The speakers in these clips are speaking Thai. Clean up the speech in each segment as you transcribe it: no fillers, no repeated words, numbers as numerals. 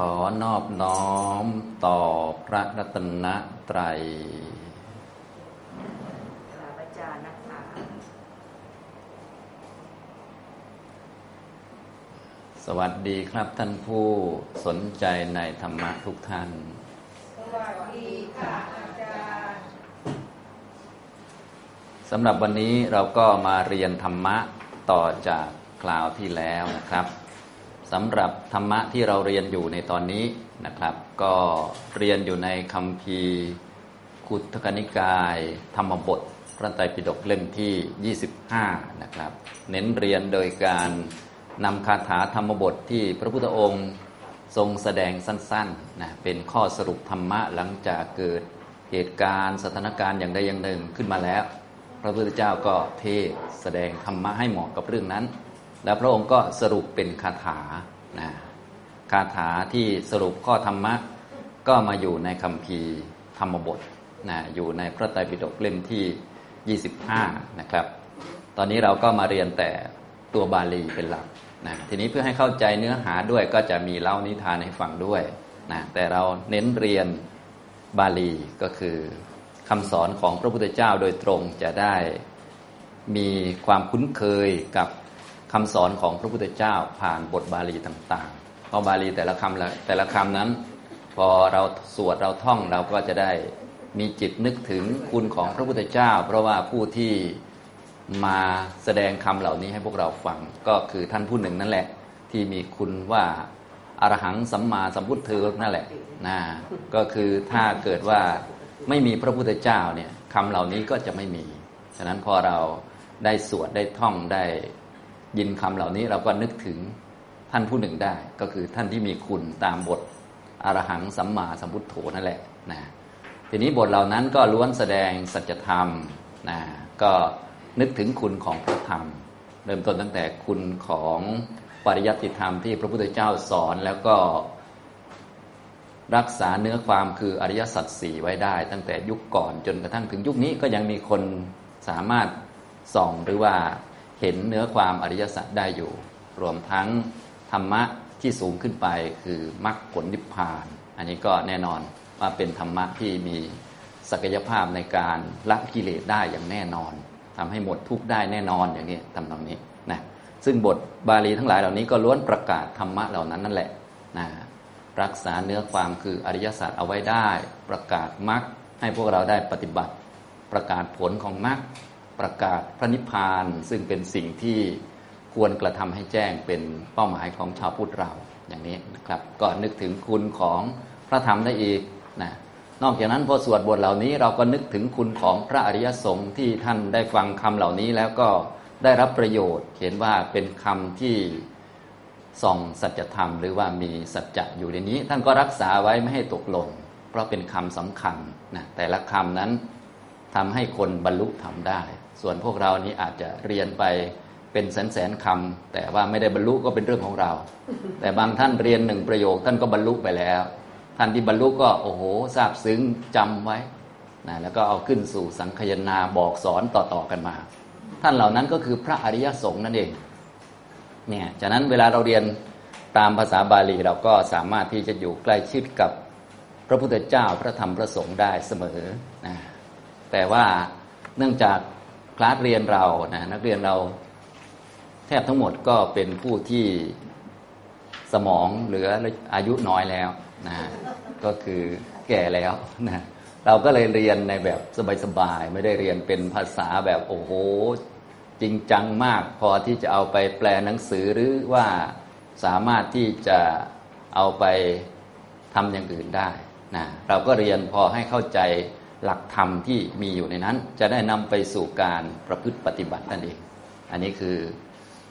ขอนอบน้อมต่อพระรัตนตรัยกราบอาจารย์นะคะสวัสดีครับท่านผู้สนใจในธรรมะทุกท่านสวัสดีค่ะอาจารย์สำหรับวันนี้เราก็มาเรียนธรรมะต่อจากคราวที่แล้วนะครับสำหรับธรรมะที่เราเรียนอยู่ในตอนนี้นะครับก็เรียนอยู่ในคัมภีร์คุตถกนิกายธรรมบทพระไตรปิฎกเล่มที่25นะครับเน้นเรียนโดยการนำคาถาธรรมบทที่พระพุทธองค์ทรงแสดงสั้นๆนะเป็นข้อสรุปธรรมะหลังจากเกิดเหตุการณ์สถานการณ์อย่างใดอย่างหนึ่งขึ้นมาแล้วพระพุทธเจ้าก็เทศน์แสดงธรรมะให้เหมาะกับเรื่องนั้นแล้วพระองค์ก็สรุปเป็นคาถานะคาถาที่สรุปข้อธรรมะก็มาอยู่ในคัมภีร์ธรรมบทนะอยู่ในพระไตรปิฎกเล่มที่25นะครับตอนนี้เราก็มาเรียนแต่ตัวบาลีเป็นหลักนะทีนี้เพื่อให้เข้าใจเนื้อหาด้วยก็จะมีเล่านิทานให้ฟังด้วยนะแต่เราเน้นเรียนบาลีก็คือคำสอนของพระพุทธเจ้าโดยตรงจะได้มีความคุ้นเคยกับคำสอนของพระพุทธเจ้าผ่านบทบาลีต่างๆเพราะบาลีแต่ละคำนั้นพอเราสวดเราท่องเราก็จะได้มีจิตนึกถึงคุณของพระพุทธเจ้าเพราะว่าผู้ที่มาแสดงคำเหล่านี้ให้พวกเราฟังก็คือท่านผู้หนึ่งนั่นแหละที่มีคุณว่าอรหังสัมมาสัมพุทโธนั่นแหละนะก็คือถ้าเกิดว่าไม่มีพระพุทธเจ้าเนี่ยคำเหล่านี้ก็จะไม่มีฉะนั้นพอเราได้สวดได้ท่องได้ยินคำเหล่านี้เราก็นึกถึงท่านผู้หนึ่งได้ก็คือท่านที่มีคุณตามบทอรหังสัมมาสัมพุทโธนั่นแหละนะทีนี้บทเหล่านั้นก็ล้วนแสดงสัจธรรมนะก็นึกถึงคุณของพระธรรมเริ่มต้นตั้งแต่คุณของปริยัติธรรมที่พระพุทธเจ้าสอนแล้วก็รักษาเนื้อความคืออริยสัจ4ไว้ได้ตั้งแต่ยุคก่อนจนกระทั่งถึงยุคนี้ก็ยังมีคนสามารถส่องหรือว่าเห็นเนื้อความอริยสัจได้อยู่รวมทั้งธรรมะที่สูงขึ้นไปคือมรรคผลนิพพานอันนี้ก็แน่นอนว่าเป็นธรรมะที่มีศักยภาพในการละกิเลสได้อย่างแน่นอนทำให้หมดทุกข์ได้แน่นอนอย่างนี้ทำตรงนี้นะซึ่งบทบาลีทั้งหลายเหล่านี้ก็ล้วนประกาศธรรมะเหล่านั้นนั่นแหละนะรักษาเนื้อความคืออริยสัจเอาไว้ได้ประกาศมรรคให้พวกเราได้ปฏิบัติประกาศผลของมรรคประกาศพระนิพพานซึ่งเป็นสิ่งที่ควรกระทำให้แจ้งเป็นเป้าหมายของชาวพุทธเราอย่างนี้นะครับก็นึกถึงคุณของพระธรรมได้อีกนะนอกจากนั้นพอสวดบทเหล่านี้เราก็นึกถึงคุณของพระอริยสงฆ์ที่ท่านได้ฟังคำเหล่านี้แล้วก็ได้รับประโยชน์เห็นว่าเป็นคำที่ส่องสัจธรรมหรือว่ามีสัจจะอยู่ในนี้ท่านก็รักษาไว้ไม่ให้ตกหล่นเพราะเป็นคำสำคัญนะแต่ละคำนั้นทำให้คนบรรลุธรรมได้ส่วนพวกเรานี้อาจจะเรียนไปเป็นแสนๆคำแต่ว่าไม่ได้บรรลุก็เป็นเรื่องของเราแต่บางท่านเรียนหนึ่งประโยคท่านก็บรรลุไปแล้วท่านที่บรรลุก็โอ้โหซาบซึ้งจำไว้นะแล้วก็เอาขึ้นสู่สังคายนาบอกสอนต่อๆกันมาท่านเหล่านั้นก็คือพระอริยสงฆ์นั่นเองเนี่ยฉะนั้นเวลาเราเรียนตามภาษาบาลีเราก็สามารถที่จะอยู่ใกล้ชิดกับพระพุทธเจ้าพระธรรมพระสงฆ์ได้เสมอนะแต่ว่าเนื่องจากคลาสเรียนเรานะนักเรียนเราแทบทั้งหมดก็เป็นผู้ที่สมองเหลืออายุน้อยแล้วนะก็คือแก่แล้วนะเราก็เลยเรียนในแบบสบายๆไม่ได้เรียนเป็นภาษาแบบโอ้โหจริงจังมากพอที่จะเอาไปแปลหนังสือหรือว่าสามารถที่จะเอาไปทำอย่างอื่นได้นะเราก็เรียนพอให้เข้าใจหลักธรรมที่มีอยู่ในนั้นจะได้นำไปสู่การประพฤติปฏิบัตินั่นเองอันนี้คือ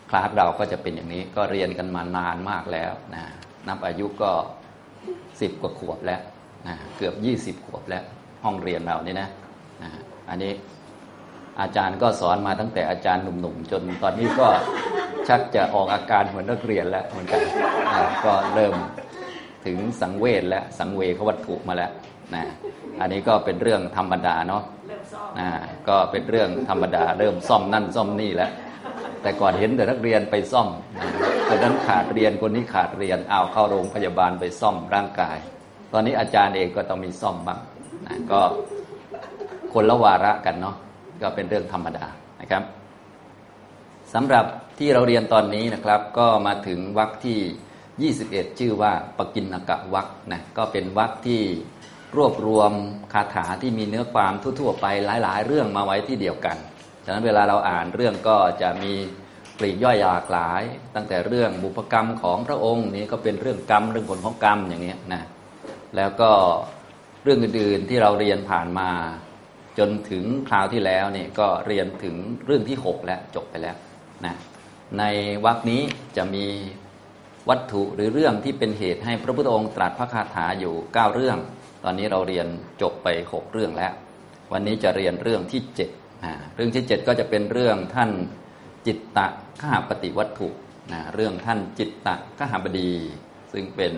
คลาสเราก็จะเป็นอย่างนี้ก็เรียนกันมานานมากแล้วนะนับอายุก็10กว่าขวบแล้วนะเกือบ20ขวบแล้วห้องเรียนเรานี่นะอันนี้อาจารย์ก็สอนมาตั้งแต่อาจารย์หนุ่มๆจนตอนนี้ก็ชักจะออกอาการเหมือนนักเรียนแล้วเหมือนกันก็เริ่มถึงสังเวชและสังเวชวัตถุมาแล้วนะอันนี้ก็เป็นเรื่องธรรมดาเนาะก็เป็นเรื่องธรรมดาเริ่มซ่อมนั่นซ่อมนี่แล้วแต่ก่อนเห็นแต่นักเรียนไปซ่อม คนนั้นขาดเรียนคนนี้ขาดเรียนเอาเข้าโรงพยาบาลไปซ่อมร่างกายตอนนี้อาจารย์เองก็ต้องมีซ่อมบ้างนะก็คนละวาระกันเนาะก็เป็นเรื่องธรรมดานะครับสำหรับที่เราเรียนตอนนี้นะครับก็มาถึงวรรคที่21ชื่อว่าปกิณกวรรคนะก็เป็นวรรคที่รวบรวมคาถาที่มีเนื้อความทั่วๆไปหลายๆเรื่องมาไว้ที่เดียวกันฉะนั้นเวลาเราอ่านเรื่องก็จะมีปลีกย่อยหลากหลายตั้งแต่เรื่องบุพกรรมของพระองค์นี้ก็เป็นเรื่องกรรมเรื่องผลของกรรมอย่างเงี้ยนะแล้วก็เรื่องอื่นๆที่เราเรียนผ่านมาจนถึงคราวที่แล้วนี่ก็เรียนถึงเรื่องที่6แล้วจบไปแล้วนะในวรรคนี้จะมีวัตถุหรือเรื่องที่เป็นเหตุให้พระพุทธองค์ตรัสพระคาถาอยู่9เรื่องตอนนี้เราเรียนจบไป6เรื่องแล้ววันนี้จะเรียนเรื่องที่7เรื่องที่7ก็จะเป็นเรื่องท่านจิตตคหปฏิวัตถุนะเรื่องท่านจิตตคหบดีซึ่งเป็น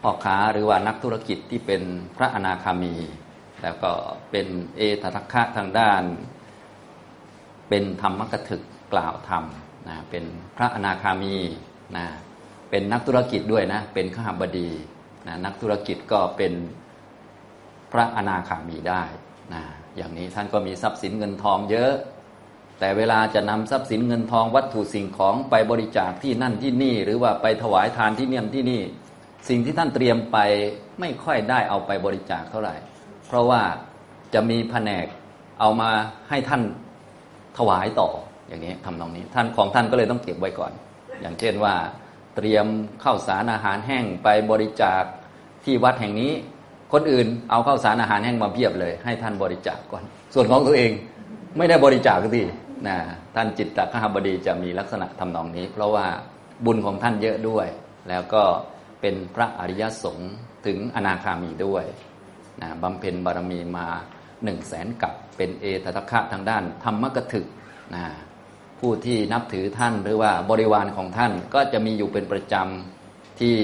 พ่อค้าหรือว่านักธุรกิจที่เป็นพระอนาคามีแล้วก็เป็นเอตทัคคะทางด้านเป็นธรรมกถึกกล่าวธรรมนะเป็นพระอนาคามีนะเป็นนักธุรกิจด้วยนะเป็นคหบดีนะนักธุรกิจก็เป็นพระอนาคามีได้นะอย่างนี้ท่านก็มีทรัพย์สินเงินทองเยอะแต่เวลาจะนำทรัพย์สินเงินทองวัตถุสิ่งของไปบริจาคที่นั่นที่นี่หรือว่าไปถวายทานที่เนี่ยที่นี่สิ่งที่ท่านเตรียมไปไม่ค่อยได้เอาไปบริจาคเท่าไหร่เพราะว่าจะมีแผนกเอามาให้ท่านถวายต่ออย่างนี้ทำนองนี้ท่านของท่านก็เลยต้องเก็บไว้ก่อนอย่างเช่นว่าเตรียมข้าวสารอาหารแห้งไปบริจาคที่วัดแห่งนี้คนอื่นเอาข้าวสารอาหารแห้งมาเพียบเลยให้ท่านบริจาคก่อนส่วนของตัวเองไม่ได้บริจาคก็ดีนะท่านจิตตคหบดีจะมีลักษณะทำนองนี้เพราะว่าบุญของท่านเยอะด้วยแล้วก็เป็นพระอริยสงฆ์ถึงอนาคามีด้วยนะบำเพ็ญบารมีมา 100,000 กับเป็นเอตทัคคะทางด้านธรรมกถึกนะผู้ที่นับถือท่านหรือว่าบริวารของท่านก็จะมีอยู่เป็นประจำที่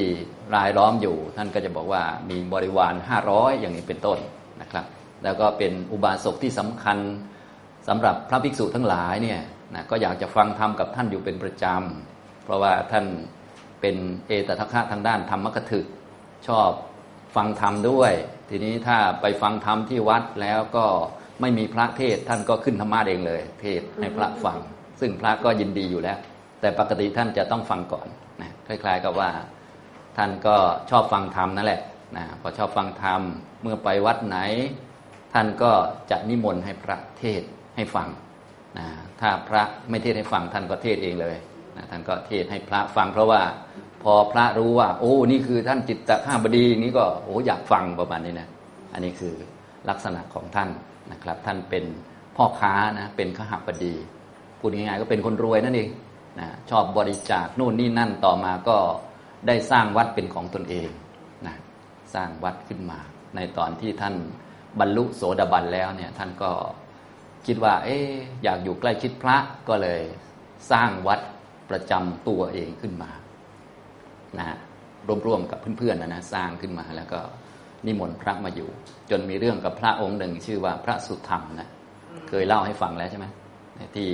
รายล้อมอยู่ท่านก็จะบอกว่ามีบริวาร500อย่างนี้เป็นต้นนะครับแล้วก็เป็นอุบาสกที่สำคัญสำหรับพระภิกษุทั้งหลายเนี่ยนะก็อยากจะฟังธรรมกับท่านอยู่เป็นประจำเพราะว่าท่านเป็นเอตทัคคะทางด้านธรรมกถึกชอบฟังธรรมด้วยทีนี้ถ้าไปฟังธรรมที่วัดแล้วก็ไม่มีพระเทศท่านก็ขึ้นธรรมะเองเลยเทศให้พระฟังซึ่งพระก็ยินดีอยู่แล้วแต่ปกติท่านจะต้องฟังก่อนนะคล้ายๆกับว่าท่านก็ชอบฟังธรรมนั่นแหละนะพอชอบฟังธรรมเมื่อไปวัดไหนท่านก็จัดนิมนต์ให้พระเทศให้ฟังนะถ้าพระไม่เทศให้ฟังท่านก็เทศเองเลยนะท่านก็เทศให้พระฟังเพราะว่าพอพระรู้ว่าโอ้นี่คือท่านจิตตคหบดีนี้ก็โอ้อยากฟังประมาณนี้นะอันนี้คือลักษณะของท่านนะครับท่านเป็นพ่อค้านะเป็นคหบดีพูดง่ายๆก็เป็นคนรวยนั่นเองนะชอบบริจาคนู่นนี่นั่นต่อมาก็ได้สร้างวัดเป็นของตนเองนะสร้างวัดขึ้นมาในตอนที่ท่านบรรลุโสดาบันแล้วเนี่ยท่านก็คิดว่าอยากอยู่ใกล้ชิดพระก็เลยสร้างวัดประจำตัวเองขึ้นมานะร่วมกับเพื่อนๆนะสร้างขึ้นมาแล้วก็นิมนต์พระมาอยู่จนมีเรื่องกับพระองค์หนึ่งชื่อว่าพระสุธรรมนะเคยเล่าให้ฟังแล้วใช่ไหมที่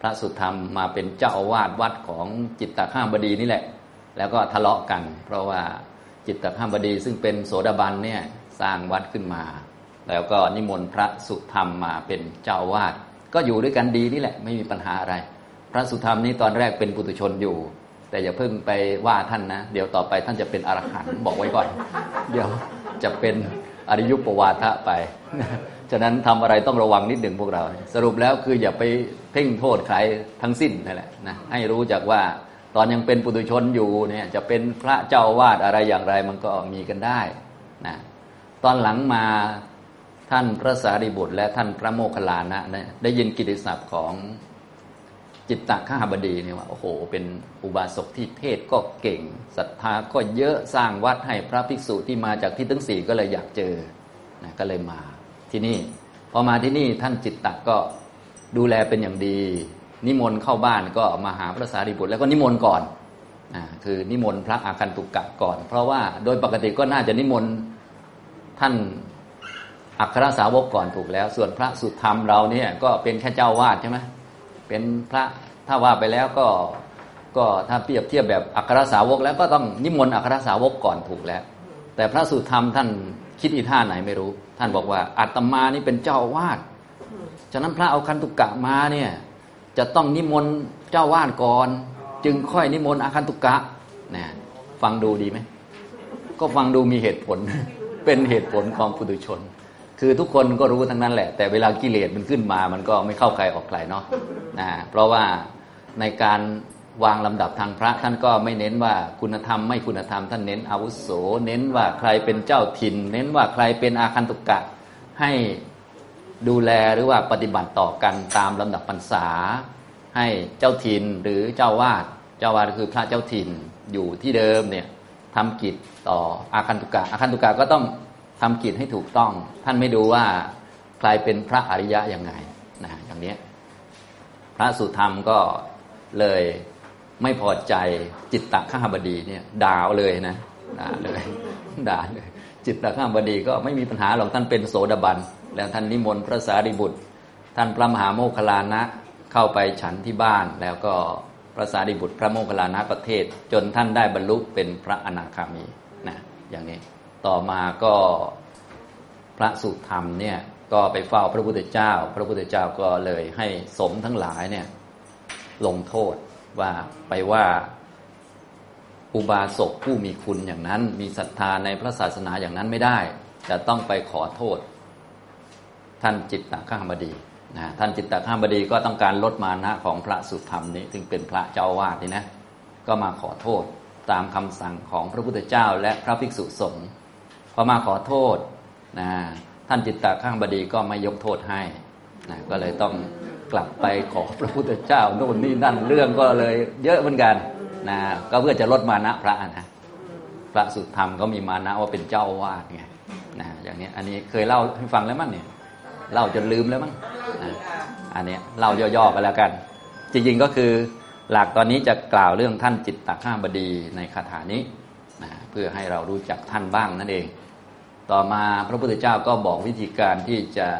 พระสุธรรมมาเป็นเจ้าอาวาสวัดของจิตตคหบดีนี่แหละแล้วก็ทะเลาะกันเพราะว่าจิตตคหบดีซึ่งเป็นโสดาบันเนี่ยสร้างวัดขึ้นมาแล้วก็นิมนต์พระสุธรรมมาเป็นเจ้าอาวาสก็อยู่ด้วยกันดีนี่แหละไม่มีปัญหาอะไรพระสุธรรมนี่ตอนแรกเป็นปุถุชนอยู่แต่อย่าเพิ่งไปว่าท่านนะเดี๋ยวต่อไปท่านจะเป็นอรหันต์บอกไว้ก่อนเดี๋ยวจะเป็นอริยุปวาทะไปฉะนั้นทำอะไรต้องระวังนิดหนึ่งพวกเราสรุปแล้วคืออย่าไปเพ่งโทษใครทั้งสิ้นนั่นแหละนะให้รู้จักว่าตอนยังเป็นปุถุชนอยู่เนี่ยจะเป็นพระเจ้าวาดอะไรอย่างไรมันก็มีกันได้นะตอนหลังมาท่านพระสารีบุตรและท่านพระโมคคัลลานะได้ยินกิตติศัพท์ของจิตตคหบดีเนี่ยว่าโอ้โหเป็นอุบาสกที่เทศก็เก่งศรัทธาก็เยอะสร้างวัดให้พระภิกษุที่มาจากที่ทั้ง4ก็เลยอยากเจอนะก็เลยมาที่นี่พอมาที่นี่ท่านจิตตก็ดูแลเป็นอย่างดีนิมนต์เข้าบ้านก็มาหาพระสารีบุตรแล้วก็นิมนต์ก่อนคือนิมนต์พระอาคันตุกะก่อนเพราะว่าโดยปกติก็น่าจะนิมนต์ท่านอัครสาวกก่อนถูกแล้วส่วนพระสุธรรมเราเนี่ยก็เป็นแค่เจ้าวาดใช่ไหมเป็นพระถ้าว่าไปแล้วก็ ก็ถ้าเปรียบเทียบแบบอัครสาวกแล้วก็ต้องนิมนต์อัครสาวกก่อนถูกแล้วแต่พระสุธรรมท่านคิดอีท่าไหนไม่รู้ท่านบอกว่าอาตมานี่เป็นเจ้าวาดฉะนั้นพระเอาคันตุกะมาเนี่ยจะต้องนิมนต์เจ้าวาดก่อนจึงค่อยนิมนต์อาคันตุกะนะฟังดูดีไหมก็ฟังดูมีเหตุผล เป็นเหตุผลของปุถุชนคือทุกคนก็รู้ทั้งนั้นแหละแต่เวลากิเลสมันขึ้นมามันก็ไม่เข้าใครออกใครเนาะนะเพราะว่าในการวางลำดับทางพระท่านก็ไม่เน้นว่าคุณธรรมไม่คุณธรรมท่านเน้นอาวุโสเน้นว่าใครเป็นเจ้าถิ่นเน้นว่าใครเป็นอาคันตุกะให้ดูแลหรือว่าปฏิบัติต่อกันตามลำดับพรรษาให้เจ้าถิ่นหรือเจ้าวาดเจ้าวาดคือพระเจ้าถิ่นอยู่ที่เดิมเนี่ยทำกิจต่ออาคันตุกะอาคันตุกะก็ต้องทำกิจให้ถูกต้องท่านไม่ดูว่าใครเป็นพระอริยะยังไงนะอย่างนี้พระสุธรรมก็เลยไม่พอใจจิตตคหบดีเนี่ยด่าเลยนะด่าเลยจิตตคหบดีก็ไม่มีปัญหาหรอกท่านเป็นโสดาบันแล้วท่านนิมนต์พระสารีบุตรท่านพระมหาโมคคัลลานะเข้าไปฉันที่บ้านแล้วก็พระสารีบุตรพระโมคคัลลานะประเทศจนท่านได้บรรลุเป็นพระอนาคามีนะอย่างนี้ต่อมาก็พระสุธรรมเนี่ยก็ไปเฝ้าพระพุทธเจ้าพระพุทธเจ้าก็เลยให้สงฆ์ทั้งหลายเนี่ยลงโทษว่าไปว่าอุบาสกผู้มีคุณอย่างนั้นมีศรัทธาในพระศาสนาอย่างนั้นไม่ได้จะต้องไปขอโทษท่านจิตตคหบดีนะท่านจิตตคหบดีก็ต้องการลดมานะของพระสุธรรมนี้ถึงเป็นพระเจ้าวาดนี่นะก็มาขอโทษตามคำสั่งของพระพุทธเจ้าและพระภิกษุสงฆ์พอมาขอโทษนะท่านจิตตคหบดีก็ไม่ยกโทษให้นะก็เลยต้องกลับไปขอพระพุทธเจ้าโน่นนี่นั่นเรื่องก็เลยเยอะเหมือนกันนะก็เพื่อจะลดมานะพระนะพระสุธรรมก็มีมานะว่าเป็นเจ้าวาดไงนะอย่างนี้อันนี้เคยเล่าให้ฟังแล้วมั้งเนี่ยเล่าจนลืมแล้วมั้งนะอันนี้เล่าย่อๆกันแล้วกันจริงๆก็คือหลักตอนนี้จะกล่าวเรื่องท่านจิตตคหบดีในคาถานี้นะเพื่อให้เรารู้จักท่านบ้างนั่นเองต่อมาพระพุทธเจ้าก็บอกวิธีการที่จะ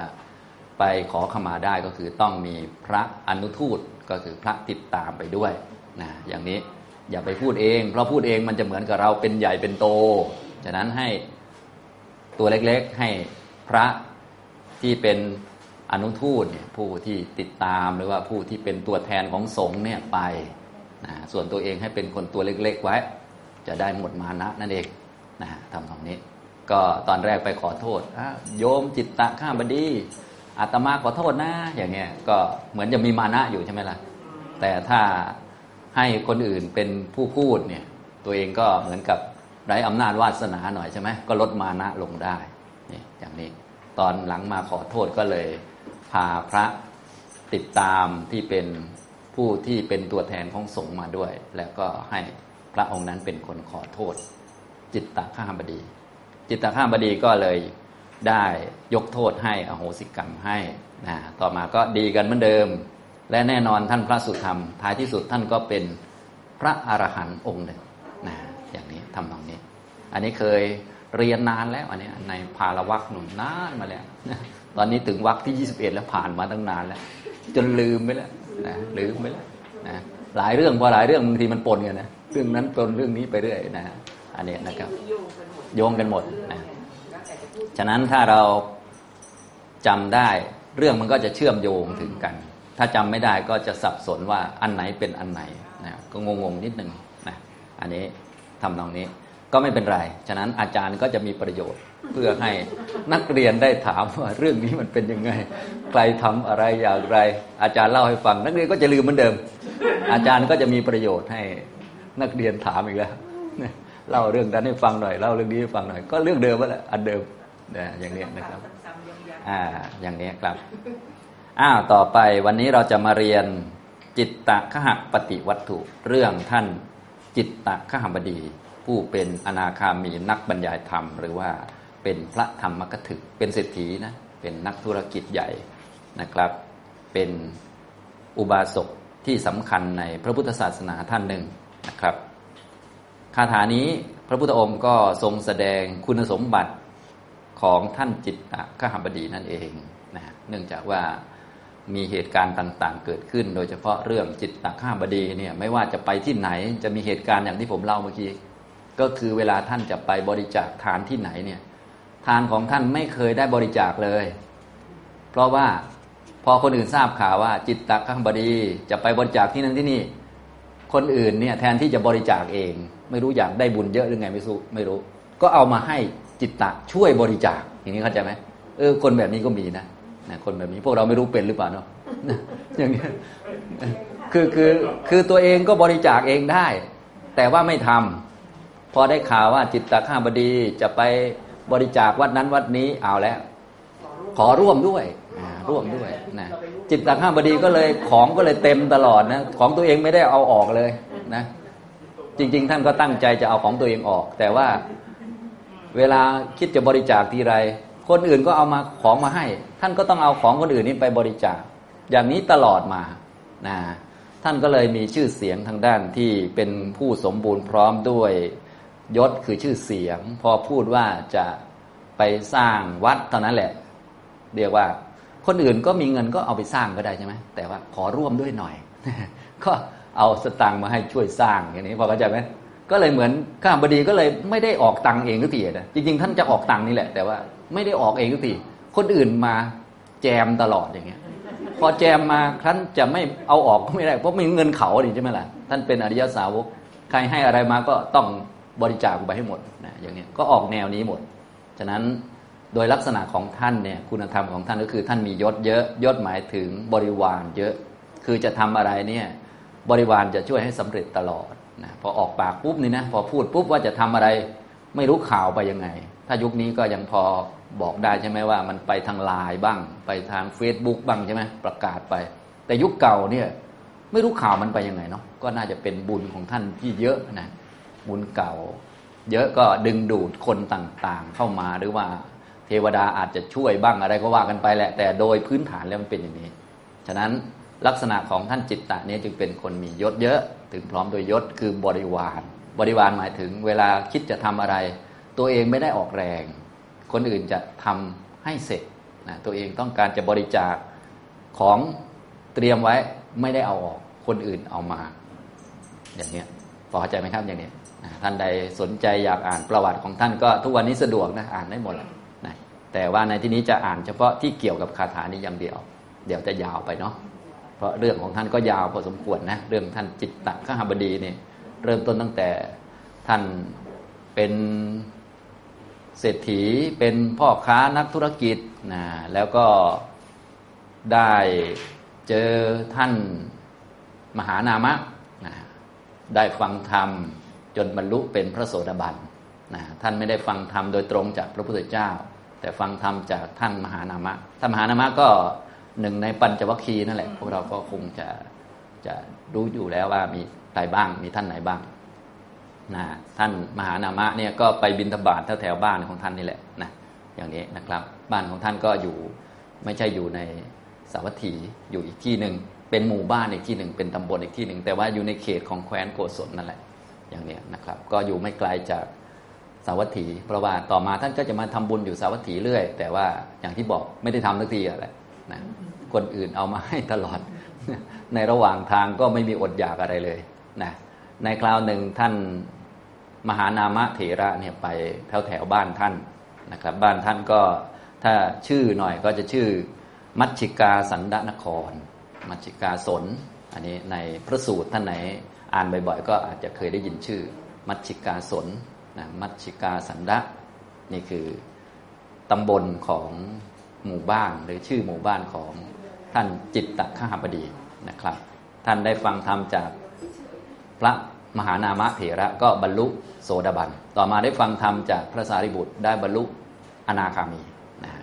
ไปขอขมาได้ก็คือต้องมีพระอนุทูตก็คือพระติดตามไปด้วยนะอย่างนี้อย่าไปพูดเองเพราะพูดเองมันจะเหมือนกับเราเป็นใหญ่เป็นโตฉะนั้นให้ตัวเล็กๆให้พระที่เป็นอนุทูตเนี่ยผู้ที่ติดตามหรือว่าผู้ที่เป็นตัวแทนของสงฆ์เนี่ยไปนะส่วนตัวเองให้เป็นคนตัวเล็กๆไว้จะได้หมดมานะนั่นเองนะทำตรงนี้ก็ตอนแรกไปขอโทษโยมจิตตคหบดีอาตมาขอโทษนะอย่างเงี้ยก็เหมือนจะมีมานะอยู่ใช่ไหมล่ะแต่ถ้าให้คนอื่นเป็นผู้พูดเนี่ยตัวเองก็เหมือนกับไร้อำนาจวาสนาหน่อยใช่ไหมก็ลดมานะลงได้นี่อย่างนี้ตอนหลังมาขอโทษก็เลยพาพระติดตามที่เป็นผู้ที่เป็นตัวแทนของสงฆ์มาด้วยแล้วก็ให้พระองค์นั้นเป็นคนขอโทษจิตตคหบดีจิตตคหบดีก็เลยได้ยกโทษให้อโหสิกรรมให้นะต่อมาก็ดีกันเหมือนเดิมและแน่นอนท่านพระสุธรรมท้ายที่สุดท่านก็เป็นพระอรหันต์องค์หนึ่งนะอย่างนี้ทำตรงนี้อันนี้เคยเรียนนานแล้วอันนี้ในภารวรรคหนุนนานมาแล้วตอนนี้ถึงวรรคที่21แล้วผ่านมาตั้งนานแล้วจนลืมไปแล้วนะลืมไปแล้วนะหลายเรื่องพอหลายเรื่องบางทีมันปนกันนะเรื่องนั้นปนเรื่องนี้ไปเรื่อยนะอันนี้นะครับโยงกันหมดนะฉะนั้นถ้าเราจำได้เรื่องมันก็จะเชื่อมโยงถึงกันถ้าจำไม่ได้ก็จะสับสนว่าอันไหนเป็นอันไหนนะก็งงๆนิดนึงนะอันนี้ทำตรงนี้ก็ไม่เป็นไรฉะนั้นอาจารย์ก็จะมีประโยชน์เพื่อให้นักเรียนได้ถามว่าเรื่องนี้มันเป็นยังไงใครทำอะไรอย่างไรอาจารย์เล่าให้ฟังนักเรียนก็จะลืมเหมือนเดิมอาจารย์ก็จะมีประโยชน์ให้นักเรียนถามอีกแล้วเล่าเรื่องนั้นให้ฟังหน่อยเล่าเรื่องนี้ให้ฟังหน่อยก็เรื่องเดิมแหละอันเดิมนะอย่างนี้นะครับอย่างนี้ครับต่อไปวันนี้เราจะมาเรียนจิตตคหปฏิวัตถุเรื่องท่านจิตตคหบดีผู้เป็นอนาคามีนักบรรยายธรรมหรือว่าเป็นพระธรรมกถึกเป็นเศรษฐีนะเป็นนักธุรกิจใหญ่นะครับเป็นอุบาสกที่สำคัญในพระพุทธศาสนาท่านหนึ่งนะครับคาถานี้พระพุทธองค์ก็ทรงแสดงคุณสมบัติของท่านจิตตคหบดีนั่นเองนะเนื่องจากว่า มีเหตุการณ์ต่างๆเกิดขึ้นโดยเฉพาะเรื่องจิตตคามบดีเนี่ยไม่ว่าจะไปที่ไหนจะมีเหตุการณ์อย่างที่ผมเล่าเมื่อกี้ก็คือเวลาท่านจะไปบริจาคทานที่ไหนเนี่ยทานของท่านไม่เคยได้บริจาคเลยเพราะว่าพอคนอื่นทราบข่าวว่าจิตตคามบดีจะไปบริจาคที่นั้นที่นี่คนอื่นเนี่ยแทนที่จะบริจาคเองไม่รู้อยากได้บุญเยอะหรือไงไม่รู้ก็เอามาให้จิตตะช่วยบริจาคอย่างนี้เข้าใจไหมคนแบบนี้ก็มีนะคนแบบนี้พวกเราไม่รู้เป็นหรือเปล่าเนาะอย่างนี้คือตัวเองก็บริจาคเองได้แต่ว่าไม่ทำพอได้ข่าวว่าจิตตะข้าบดีจะไปบริจาควัดนั้นวัดนี้เอาแล้วขอร่วมด้วยนะจิตตะข้าบดีก็เลยของก็เลยเต็มตลอดนะของตัวเองไม่ได้เอาออกเลยนะจริงๆท่านก็ตั้งใจจะเอาของตัวเองออกแต่ว่าเวลาคิดจะบริจาคทีไรคนอื่นก็เอามาของมาให้ท่านก็ต้องเอาของคนอื่นนี้ไปบริจาคอย่างนี้ตลอดมานะท่านก็เลยมีชื่อเสียงทางด้านที่เป็นผู้สมบูรณ์พร้อมด้วยยศคือชื่อเสียงพอพูดว่าจะไปสร้างวัดเท่านั้นแหละเรียกว่าคนอื่นก็มีเงินก็เอาไปสร้างก็ได้ใช่ไหมแต่ว่าขอร่วมด้วยหน่อยก็เอาสตางค์มาให้ช่วยสร้างอย่างนี้พอเข้าใจไหมก็เลยเหมือนข้าบดีก็เลยไม่ได้ออกตังค์เองทุกทีนะจริงๆท่านจะออกตังค์นี่แหละแต่ว่าไม่ได้ออกเองทุกทีคนอื่นมาแจมตลอดอย่างเงี้ยพอแจมมาท่านจะไม่เอาออกก็ไม่ได้เพราะมีเงินเขาดิใช่ไหมล่ะท่านเป็นอริยสาวกใครให้อะไรมาก็ต้องบริจาคไปให้หมดนะอย่างเงี้ยก็ออกแนวนี้หมดฉะนั้นโดยลักษณะของท่านเนี่ยคุณธรรมของท่านก็คือท่านมียศเยอะยศหมายถึงบริวารเยอะคือจะทำอะไรเนี่ยบริวารจะช่วยให้สำเร็จตลอดนะพอออกปากปุ๊บนี่นะพอพูดปุ๊บว่าจะทำอะไรไม่รู้ข่าวไปยังไงถ้ายุคนี้ก็ยังพอบอกได้ใช่ไหมว่ามันไปทางไลน์บ้างไปทาง Facebook บ้างใช่ไหมประกาศไปแต่ยุคเก่าเนี่ยไม่รู้ข่าวมันไปยังไงเนาะก็น่าจะเป็นบุญของท่านที่เยอะนะบุญเก่าเยอะก็ดึงดูดคนต่างๆเข้ามาหรือว่าเทวดาอาจจะช่วยบ้างอะไรก็ว่ากันไปแหละแต่โดยพื้นฐานแล้วมันเป็นอย่างนี้ฉะนั้นลักษณะของท่านจิตตะนี้จึงเป็นคนมียศเยอะถึงพร้อมโดยยศคือบริวารหมายถึงเวลาคิดจะทำอะไรตัวเองไม่ได้ออกแรงคนอื่นจะทำให้เสร็จนะตัวเองต้องการจะบริจาคของเตรียมไว้ไม่ได้เอาออกคนอื่นเอามาอย่างนี้พอเข้าใจไหมครับอย่างนี้ท่านใดสนใจอยากอ่านประวัติของท่านก็ทุกวันนี้สะดวกนะอ่านได้หมดนะแต่ว่าในที่นี้จะอ่านเฉพาะที่เกี่ยวกับคาถานี้อย่างเดียวจะยาวไปเนาะเพราะเรื่องของท่านก็ยาวพอสมควรนะเรื่องท่านจิตตคหบดีเนี่ยเริ่มต้นตั้งแต่ท่านเป็นเศรษฐีเป็นพ่อค้านักธุรกิจนะแล้วก็ได้เจอท่านมหานามะนะได้ฟังธรรมจนบรรลุเป็นพระโสดาบันนะท่านไม่ได้ฟังธรรมโดยตรงจากพระพุทธเจ้าแต่ฟังธรรมจากท่านมหานามะท่านมหานามะก็หนึ่งในปัญจวัคคีย์นั่นแหละพวกเราก็คงจะรู้อยู่แล้วว่ามีใครบ้างมีท่านไหนบ้างนะท่านมหานามะเนี่ยก็ไปบิณฑบาตแถวๆบ้านของท่านนี่แหละนะอย่างนี้นะครับบ้านของท่านก็อยู่ไม่ใช่อยู่ในสาวัตถีอยู่อีกที่นึงเป็นหมู่บ้านอีกที่นึงเป็นตำบลอีกที่นึงแต่ว่าอยู่ในเขตของแคว้นโกศลนั่นแหละอย่างนี้นะครับก็อยู่ไม่ไกลจากสาวัตถีเพราะว่าต่อมาท่านก็จะมาทำบุญอยู่สาวัตถีเรื่อยแต่ว่าอย่างที่บอกไม่ได้ทำสักทีอะไรนะคนอื่นเอามาให้ตลอดในระหว่างทางก็ไม่มีอดอยากอะไรเลยนะในคราวหนึ่งท่านมหานามะเถระเนี่ยไปแถวบ้านท่านนะครับบ้านท่านก็ถ้าชื่อหน่อยก็จะชื่อมัชชิกาสันดนครมัชชิกาสนอันนี้ในพระสูตรท่านไหนอ่านบ่อยๆก็อาจจะเคยได้ยินชื่อมัชชิกาสนนะมัชชิกาสันดะนี่คือตำบลของหมู่บ้านหรือชื่อหมู่บ้านของท่านจิตตคหบดีนะครับท่านได้ฟังธรรมจากพระมหานามะเถระก็บรรลุโสดาบันต่อมาได้ฟังธรรมจากพระสารีบุตรได้บรรลุอนาคามี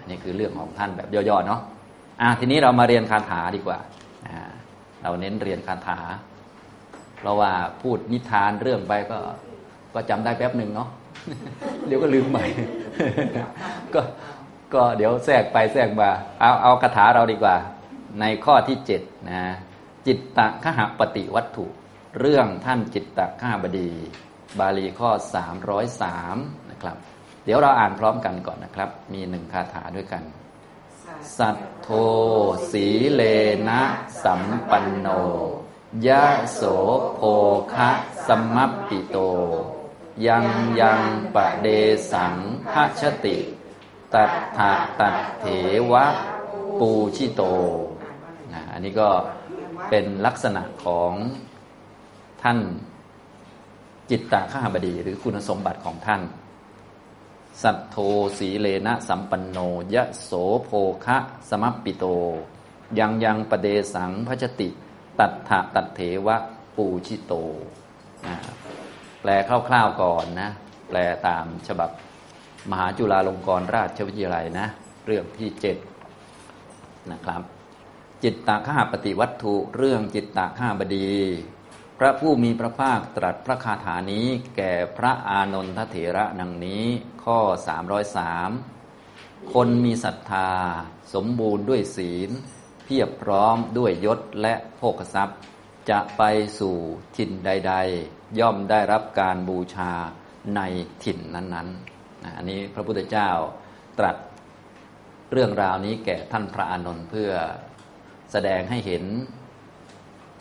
นี่คือเรื่องของท่านแบบย่อๆเนาะทีนี้เรามาเรียนคาถาดีกว่าเราเน้นเรียนคาถาเพราะว่าพูดนิทานเรื่องไปก็จำได้แป๊บนึงเนาะ เดี๋ยวก็ลืมใหม่ ก็เดี๋ยวแทรกไปแทรกมาเอาคาถาเราดีกว่าในข้อที่7นะจิตตคหปฏิวัตถุเรื่องท่านจิตตคหบดีบาลีข้อ303นะครับเดี๋ยวเราอ่านพร้อมกันก่อนนะครับมี1คาถาด้วยกันสา สัทโธสีเลนะสัมปันโนยะโสโภคะสัมมัปปิโตยังปะเดสังภะชติตัตถะตัตเถวะปูชิโตอันนี้ก็เป็นลักษณะของท่านจิตตคหบดีหรือคุณสมบัติของท่านสัทโธสีเลนะสัมปันโนยะโสโภคะสัมมัปปิโตยังปะเดสังภะชติตัตถะตัตเถวะปูชิโตแปลคร่าวๆก่อนนะแปลตามฉบับมหาจุฬาลงกรณราชวิทยาลัยนะเรื่องที่7นะครับจิตตคหปฏิวัตถุเรื่องจิตตคหบดีพระผู้มีพระภาคตรัสพระคาถานี้แก่พระอานนทเถระดังนี้ข้อ303คนมีศรัทธาสมบูรณ์ด้วยศีลเพียบพร้อมด้วยยศและโภคทรัพย์จะไปสู่ถิ่นใดๆย่อมได้รับการบูชาในถิ่นนั้นๆอันนี้พระพุทธเจ้าตรัสเรื่องราวนี้แก่ท่านพระอานนท์เพื่อแสดงให้เห็น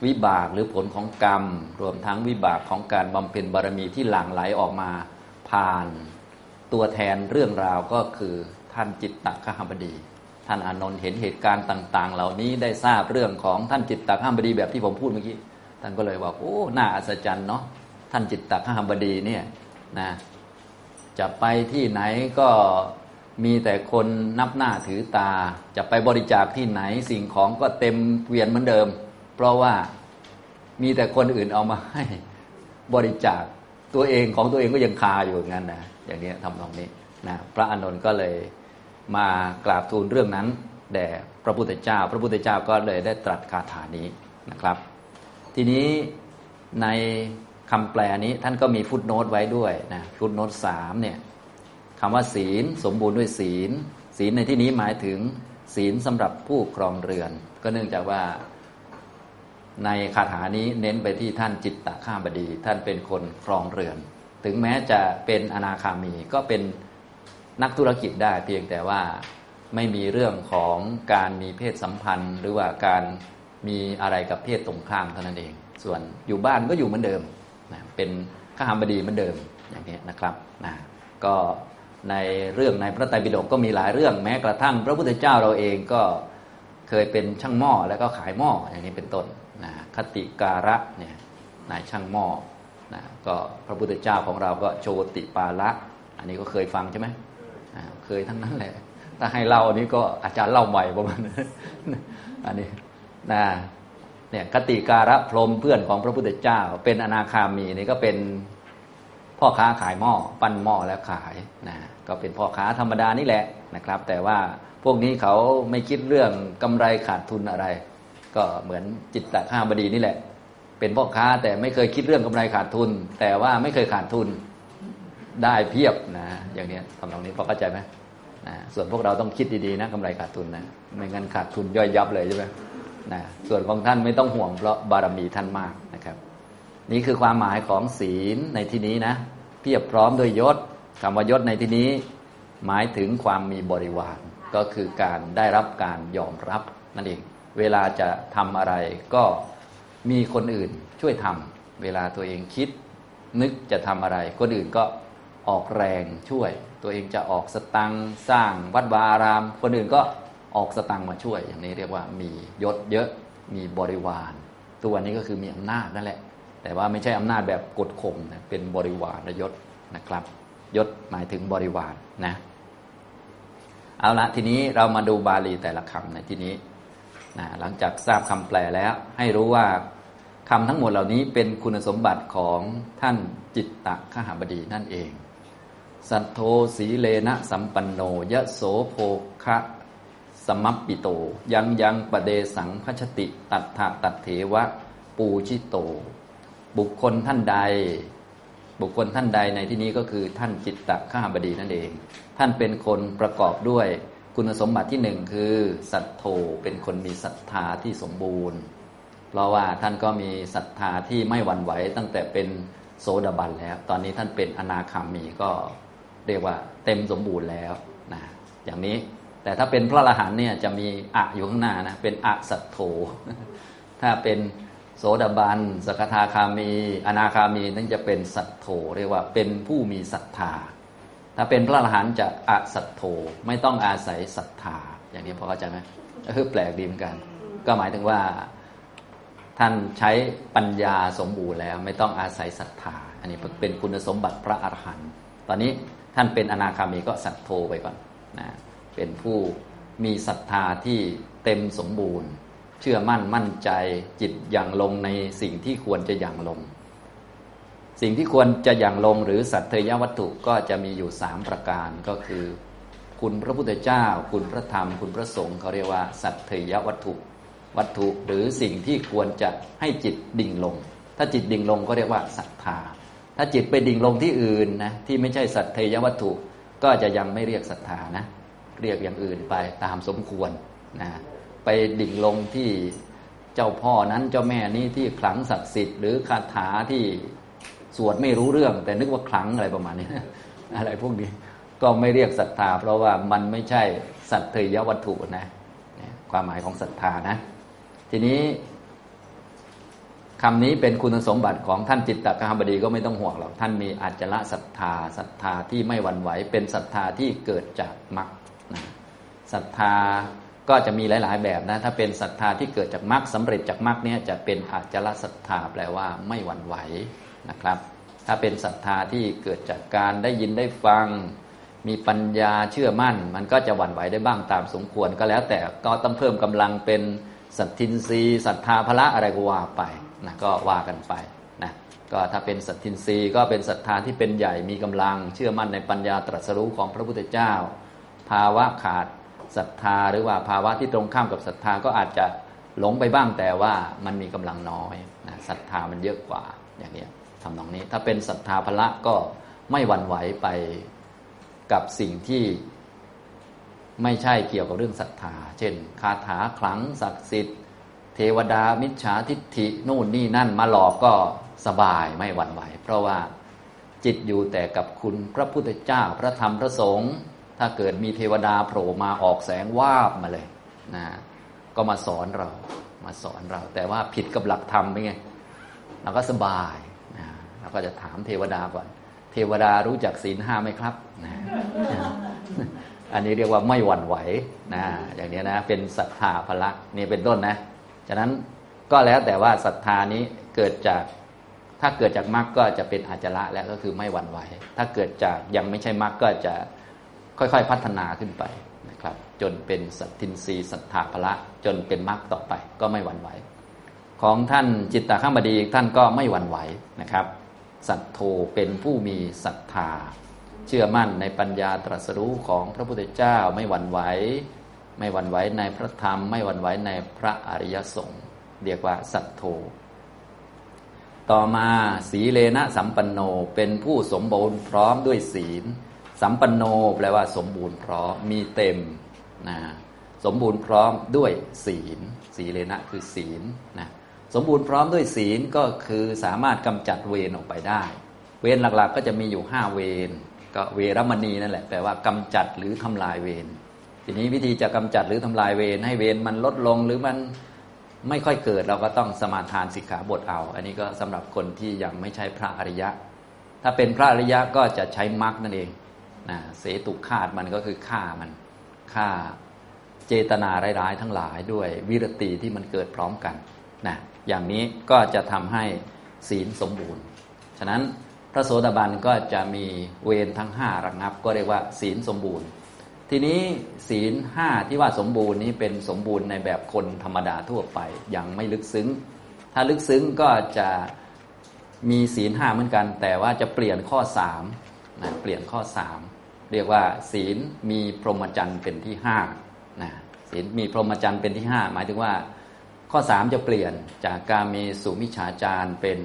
วิบากหรือผลของกรรมรวมทั้งวิบากของการบำเพ็ญบารมีที่หลั่งไหลออกมาผ่านตัวแทนเรื่องราวก็คือท่านจิตตคหบดีท่านอานนท์เห็นเหตุการณ์ต่างๆเหล่านี้ได้ทราบเรื่องของท่านจิตตคหบดีแบบที่ผมพูดเมื่อกี้ท่านก็เลยบอกโอ้น่าอัศจรรย์เนาะท่านจิตตคหบดีเนี่ยนะจะไปที่ไหนก็มีแต่คนนับหน้าถือตาจะไปบริจาคที่ไหนสิ่งของก็เต็มเกวียนเหมือนเดิมเพราะว่ามีแต่คนอื่นเอามาให้บริจาคตัวเองของตัวเองก็ยังคาอยู่อย่างนั้นนะอย่างนี้ทำตรงนี้นะพระอานนท์ก็เลยมากราบทูลเรื่องนั้นแด่พระพุทธเจ้าพระพุทธเจ้าก็เลยได้ตรัสคาถานี้นะครับทีนี้ในคำแปลนี้ท่านก็มีฟุตโนตไว้ด้วยนะฟุตโนต3เนี่ยคำว่าศีลสมบูรณ์ด้วยศีลศีลในที่นี้หมายถึงศีลสำหรับผู้ครองเรือนก็เนื่องจากว่าในคาถานี้เน้นไปที่ท่านจิตตคหบดีท่านเป็นคนครองเรือนถึงแม้จะเป็นอนาคามีก็เป็นนักธุรกิจได้เพียงแต่ว่าไม่มีเรื่องของการมีเพศสัมพันธ์หรือว่าการมีอะไรกับเพศตรงข้ามเท่านั้นเองส่วนอยู่บ้านก็อยู่เหมือนเดิมนะเป็นคหบดีเหมือนเดิมอย่างนี้นะครับนะก็ในเรื่องในพระไตรปิฎกก็มีหลายเรื่องแม้กระทั่งพระพุทธเจ้าเราเองก็เคยเป็นช่างหม้อแล้วก็ขายหม้ออย่างนี้เป็นต้นนะคติการะเนี่ยนายช่างหม้อนะก็พระพุทธเจ้าของเราก็โชติปาละอันนี้ก็เคยฟังใช่ไหมเคยทั้งนั้นแหละถ้าให้เล่าอันนี้ก็อาจารย์เล่าใหม่ประมาณอันนี้นะเนี่ยคติการะพรหมเพื่อนของพระพุทธเจ้าเป็นอนาคามีนี่ก็เป็นพ่อค้าขายหม้อปั้นหม้อแล้วขายนะก็เป็นพ่อค้าธรรมดานี่แหละนะครับแต่ว่าพวกนี้เขาไม่คิดเรื่องกำไรขาดทุนอะไรก็เหมือนจิตตคหบดีนี่แหละเป็นพ่อค้าแต่ไม่เคยคิดเรื่องกำไรขาดทุนแต่ว่าไม่เคยขาดทุนได้เพียบนะอย่างนี้คำตรงนี้พอเข้าใจไหมนะส่วนพวกเราต้องคิดดีๆนะกำไรขาดทุนนะไม่งั้นขาดทุนย่อยยับเลยใช่ไหมนะส่วนของท่านไม่ต้องห่วงเพราะบารมีท่านมากนะครับนี่คือความหมายของศีลในที่นี้นะเพียบพร้อมด้วยยศคำว่ายศในที่นี้หมายถึงความมีบริวารก็คือการได้รับการยอมรับนั่นเองเวลาจะทำอะไรก็มีคนอื่นช่วยทำเวลาตัวเองคิดนึกจะทำอะไรคนอื่นก็ออกแรงช่วยตัวเองจะออกสตังค์สร้างวัดวาอารามคนอื่นก็ออกสตังค์มาช่วยอย่างนี้เรียกว่ามียศเยอะมีบริวารตัวนี้ก็คือมีอำนาจนั่นแหละแต่ว่าไม่ใช่อำนาจแบบกดข่มนะเป็นบริวารยศนะครับยศหมายถึงบริวารนะเอาละทีนี้เรามาดูบาลีแต่ละคำในที่นี้นะหลังจากทราบคำแปลแล้วให้รู้ว่าคำทั้งหมดเหล่านี้เป็นคุณสมบัติของท่านจิตตคหบดีนั่นเองสัทโธสีเลนะสัมปันโนยะโสโภคะสัมมัปปิโตยังปะเดสังภะชติตัตถะตัตเถวะปูชิโตบุคคลท่านใดในที่นี้ก็คือท่านจิตตคหบดีนั่นเองท่านเป็นคนประกอบด้วยคุณสมบัติที่1คือสัทโธเป็นคนมีศรัทธาที่สมบูรณ์เพราะว่าท่านก็มีศรัทธาที่ไม่หวั่นไหวตั้งแต่เป็นโสดาบันแล้วตอนนี้ท่านเป็นอนาคามีก็เรียกว่าเต็มสมบูรณ์แล้วนะอย่างนี้ แต่ถ้าเป็นพระอรหันต์เนี่ยจะมีอะอยู่ข้างหน้านะเป็นอะสัตโธถ้าเป็นโสดาบันสกทาคามีอนาคามีนั่นจะเป็นสัตโธเรียกว่าเป็นผู้มีศรัทธาถ้าเป็นพระอรหันต์จะอะสัตโธไม่ต้องอาศัยศรัทธาอย่างนี้พอเข้าใจไหมแปลกดีเหมือนกันก็หมายถึงว่าท่านใช้ปัญญาสมบูรณ์แล้วไม่ต้องอาศัยศรัทธาอันนี้เป็นคุณสมบัติพระอรหันต์ตอนนี้ท่านเป็นอนาคามีก็สัตโธไปก่อนนะเป็นผู้มีศรัทธาที่เต็มสมบูรณ์เชื่อมั่นมั่นใจจิตอย่างลงในสิ่งที่ควรจะอย่างลงสิ่งที่ควรจะอย่างลงหรือสัตยวัตถุก็จะมีอยู่3ประการก็คือคุณพระพุทธเจ้าคุณพระธรรมคุณพระสงฆ์เขาเรียกว่าสัตยวัตถุหรือสิ่งที่ควรจะให้จิตดิ่งลงถ้าจิตดิ่งลงก็เรียกว่าศรัทธาถ้าจิตไปดิ่งลงที่อื่นนะที่ไม่ใช่สัตยวัตถุก็จะยังไม่เรียกศรัทธานะเรียกอย่างอื่นไปตามสมควรนะไปดิ่งลงที่เจ้าพ่อนั้นเจ้าแม่นี้ที่ขลังศักดิ์สิทธิ์หรือคาถาที่สวดไม่รู้เรื่องแต่นึกว่าขลังอะไรประมาณนี้อะไรพวกนี้ก็ไม่เรียกศรัทธาเพราะว่ามันไม่ใช่สัตถิยวัตถุนะความหมายของศรัทธานะทีนี้คำนี้เป็นคุณสมบัติของท่านจิตตกหบดีก็ไม่ต้องห่วงหรอกท่านมีอาจละศรัทธาที่ไม่หวั่นไหวเป็นศรัทธาที่เกิดจากมรรคศรัทธาก็จะมีหลายๆแบบนะถ้าเป็นศรัทธาที่เกิดจากมรรคสำเร็จจากมรรคเนี่ยจะเป็นอาจละศรัทธาแปลว่าไม่หวั่นไหวนะครับถ้าเป็นศรัทธาที่เกิดจากการได้ยินได้ฟังมีปัญญาเชื่อมั่นมันก็จะหวั่นไหวได้บ้างตามสมควรก็แล้วแต่ก็ต้องเพิ่มกำลังเป็นสัทธินทรีย์ศรัทธาพละอะไรก็ว่าไปนะก็ว่ากันไปนะก็ถ้าเป็นสัทธินทรีย์ก็เป็นศรัทธาที่เป็นใหญ่มีกำลังเชื่อมั่นในปัญญาตรัสรู้ของพระพุทธเจ้าภาวะขาดศรัทธาหรือว่าภาวะที่ตรงข้ามกับศรัทธาก็อาจจะหลงไปบ้างแต่ว่ามันมีกำลังน้อยนะศรัทธามันเยอะกว่าอย่างนี้ทำนองนี้ถ้าเป็นศรัทธาพละก็ไม่หวั่นไหวไปกับสิ่งที่ไม่ใช่เกี่ยวกับเรื่องศรัทธาเช่นคาถาขลังศักดิ์สิทธิ์เทวดามิจฉาทิฏฐินู่นนี่นั่นมาหลอกก็สบายไม่หวั่นไหวเพราะว่าจิตอยู่แต่กับคุณพระพุทธเจ้าพระธรรมพระสงฆ์ถ้าเกิดมีเทวดาโผล่มาออกแสงวาบมาเลยนะก็มาสอนเราแต่ว่าผิดกับหลักธรรมเป็นไงเราก็สบายนะเราก็จะถามเทวดาก่อนเทวดารู้จักศีลห้าไหมครับนะอันนี้เรียกว่าไม่หวั่นไหวนะอย่างนี้นะเป็นศรัทธาพละนี่เป็นต้นนะฉะนั้นก็แล้วแต่ว่าศรัทธานี้เกิดจากถ้าเกิดจากมรรคก็จะเป็นอาจละแล้วก็คือไม่หวั่นไหวถ้าเกิดจากยังไม่ใช่มรรคก็จะค่อยๆพัฒนาขึ้นไปนะครับจนเป็นสัทธินทรีย์ศรัทธาพละจนเป็นมรรคต่อไปก็ไม่หวั่นไหวของท่านจิตตคหบดีท่านก็ไม่หวั่นไหวนะครับสัทโธเป็นผู้มีศรัทธาเชื่อมั่นในปัญญาตรัสรู้ของพระพุทธเจ้าไม่หวั่นไหวในพระธรรมไม่หวั่นไหวในพระอริยสงฆ์เรียกว่าสัทโธต่อมาสีเลนะสัมปันโนเป็นผู้สมบูรณ์พร้อมด้วยศีลสัมปันโนแปลว่าสมบูรณ์พร้อมมีเต็มนะสมบูรณ์พร้อมด้วยศีลสีเลนะคือศีลนะสมบูรณ์พร้อมด้วยศีลก็คือสามารถกำจัดเวรออกไปได้เวรหลักๆก็จะมีอยู่5เวรก็เวรมณีนั่นแหละแปลว่ากำจัดหรือทำลายเวรทีนี้วิธีจะกำจัดหรือทำลายเวรให้เวรมันลดลงหรือมันไม่ค่อยเกิดเราก็ต้องสมาทานสิกขาบทเอาอันนี้ก็สำหรับคนที่ยังไม่ใช่พระอริยะถ้าเป็นพระอริยะก็จะใช้มรรคนั่นเองนะเสตุฆาตมันก็คือฆ่ามันฆ่าเจตนาร้ายๆทั้งหลายด้วยวิรติที่มันเกิดพร้อมกันนะอย่างนี้ก็จะทำให้ศีลสมบูรณ์ฉะนั้นพระโสดาบันก็จะมีเวรทั้ง5ระงับก็เรียกว่าศีลสมบูรณ์ทีนี้ศีล5ที่ว่าสมบูรณ์นี้เป็นสมบูรณ์ในแบบคนธรรมดาทั่วไปยังไม่ลึกซึ้งถ้าลึกซึ้งก็จะมีศีล5เหมือนกันแต่ว่าจะเปลี่ยนข้อ3นะเปลี่ยนข้อ3เรียกว่าศีลมีพรหมจรรย์เป็นที่5นะศีลมีพรหมจรรย์เป็นที่5หมายถึงว่าข้อ3จะเปลี่ยนจากกาเมสุมิจฉาจารเป็น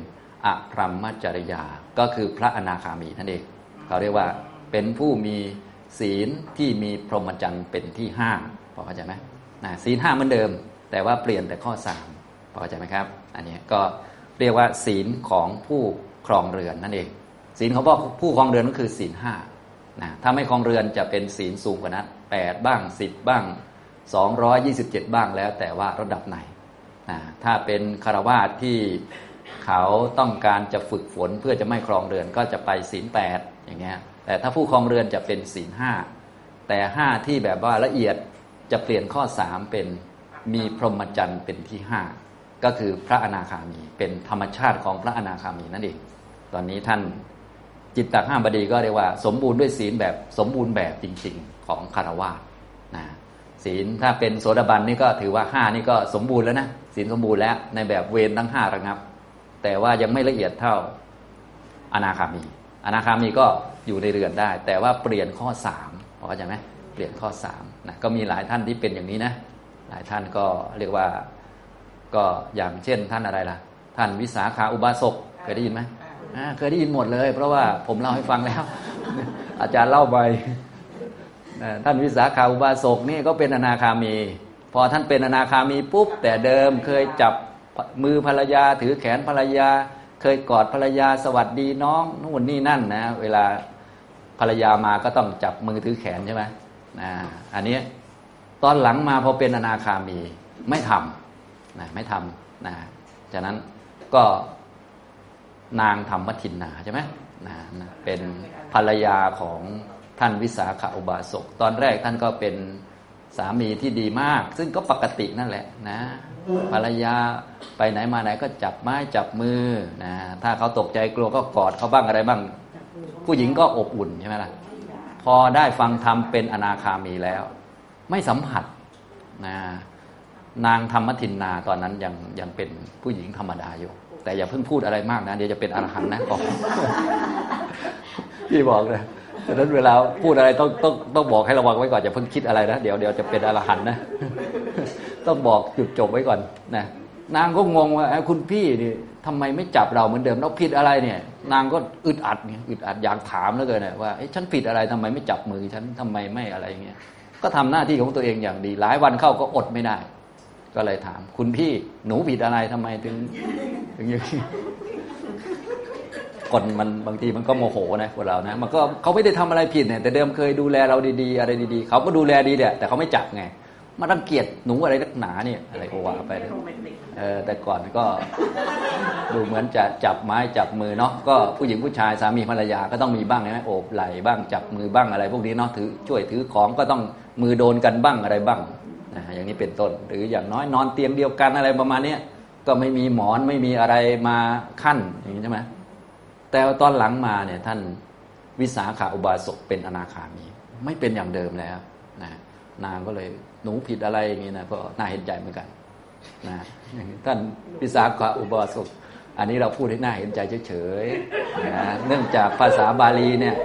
อพรัมมจริยาก็คือพระอนาคามีนั่นเองเขาเรียกว่าเป็นผู้มีศีลที่มีพรหมจรรย์เป็นที่5พอเข้าใจไหมศีล5เหมือนเดิมแต่ว่าเปลี่ยนแต่ข้อ3พอเข้าใจไหมครับอันนี้ก็เรียกว่าศีลของผู้ครองเรือนนั่นเองศีลของผู้ครองเรือนก็คือศีล5 นะถ้าไม่ครองเรือนจะเป็นศีลสูงกว่านั้น8บ้าง10บ้าง227บ้างแล้วแต่ว่าระดับไหนนะถ้าเป็นฆราวาสที่เขาต้องการจะฝึกฝนเพื่อจะไม่ครองเรือนก็จะไปศีล8อย่างเงี้ยแต่ถ้าผู้ครองเรือนจะเป็นศีล5แต่5ที่แบบว่าละเอียดจะเปลี่ยนข้อ3เป็นมีพรหมจรรย์เป็นที่5ก็คือพระอนาคามีเป็นธรรมชาติของพระอนาคามีนั่นเองตอนนี้ท่านจิตตห้ามบดีก็เรียกว่าสมบูรณ์ด้วยศีลแบบสมบูรณ์แบบจริงๆของฆราวาสนะศีลถ้าเป็นโสดาบันนี่ก็ถือว่า5นี่ก็สมบูรณ์แล้วนะศีลสมบูรณ์แล้วในแบบเวรทั้ง5ระงับแต่ว่ายังไม่ละเอียดเท่าอนาคามีอนาคามีก็อยู่ในเรือนได้แต่ว่าเปลี่ยนข้อ3เข้าใจมั้ยเปลี่ยนข้อ3นะก็มีหลายท่านที่เป็นอย่างนี้นะหลายท่านก็เรียกว่าก็อย่างเช่นท่านอะไรล่ะท่านวิสาขาอุบาสกเคยได้ยินมั้ยเคยได้ยินหมดเลยเพราะว่าผมเล่าให้ฟังแล้วอาจารย์เล่าไปท่านวิสาขาอุบาสกนี่ก็เป็นอนาคามีพอท่านเป็นอนาคามีปุ๊บแต่เดิมเคยจับมือภรรยาถือแขนภรรยาเคยกอดภรรยาสวัสดีน้องนู่นนี่นั่นนะเวลาภรรยามาก็ต้องจับมือถือแขนใช่ไหมอันนี้ตอนหลังมาพอเป็นอนาคามีไม่ทำนะไม่ทำนะจากนั้นก็นางธรรมทินนาใช่ไหมนะเป็นภรรยาของท่านวิสาขอุบาสกตอนแรกท่านก็เป็นสามีที่ดีมากซึ่งก็ปกตินั่นแหละนะภรรยาไปไหนมาไหนก็จับไม้จับมือนะถ้าเขาตกใจกลัวก็กอดเขาบ้างอะไรบ้างผู้หญิงก็อบอุ่นใช่ไหมล่ะพอได้ฟังธรรมเป็นอนาคามีแล้วไม่สัมผัสนะนางธรรมทินนาตอนนั้นยังเป็นผู้หญิงธรรมดาอยู่แต่อย่าเพิ่งพูดอะไรมากนะเดี๋ยวจะเป็นอรหันต์นะก่อนพี่บอกเลยฉะนั้นเวลาพูดอะไรต้องบอกให้ระวังไว้ก่อนอย่าเพิ่งคิดอะไรนะเดี๋ยวจะเป็นอรหันต์นะต้องบอกจุดจบไว้ก่อนนะนางก็งงว่าคุณพี่นี่ทำไมไม่จับเราเหมือนเดิมเราผิดอะไรเนี่ยนางก็อึดอัดเนี่ยอึดอัดอยากถามเหลือเกินว่าฉันผิดอะไรทำไมไม่จับมือฉันทำไมไม่อะไรอย่างเงี้ยก็ทำหน้าที่ของตัวเองอย่างดีหลายวันเข้าก็อดไม่ได้ก็เลยถามคุณพี่หนูผิดอะไรทำไมถึงอย่างนี้คนมันบางทีมันก็โมโหนะคนเรานะมันก็เขาไม่ได้ทำอะไรผิดเนี่ยแต่เดิมเคยดูแลเราดีๆอะไรดีๆเขาก็ดูแลดีแต่เขาไม่จับไงมารังเกียจหนูอะไรนักหนาเนี่ยอะไรก็ว่าไปแต่ก่อนก็ดูเหมือนจะจับไม้จับมือเนาะก็ผู้หญิงผู้ชายสามีภรรยาก็ต้องมีบ้างใช่ไหมโอบไหล่บ้างจับมือบ้างอะไรพวกนี้เนาะถือช่วยถือของก็ต้องมือโดนกันบ้างอะไรบ้างอย่างนี้เป็นต้นหรืออย่างน้อยนอนเตียงเดียวกันอะไรประมาณนี้ก็ไม่มีหมอนไม่มีอะไรมาขั้นอย่างนี้ใช่ไหมแต่ตอนหลังมาเนี่ยท่านวิสาขาอุบาสกเป็นอนาคามีไม่เป็นอย่างเดิมแล้วนะนางก็เลยหนูผิดอะไรอย่างนี้นะก็น่าเห็นใจเหมือนกันนะท่านวิสาขาอุบาสกอันนี้เราพูดให้น่าเห็นใจเฉยๆนะเนื่องจากภาษาบาลีเนี่ย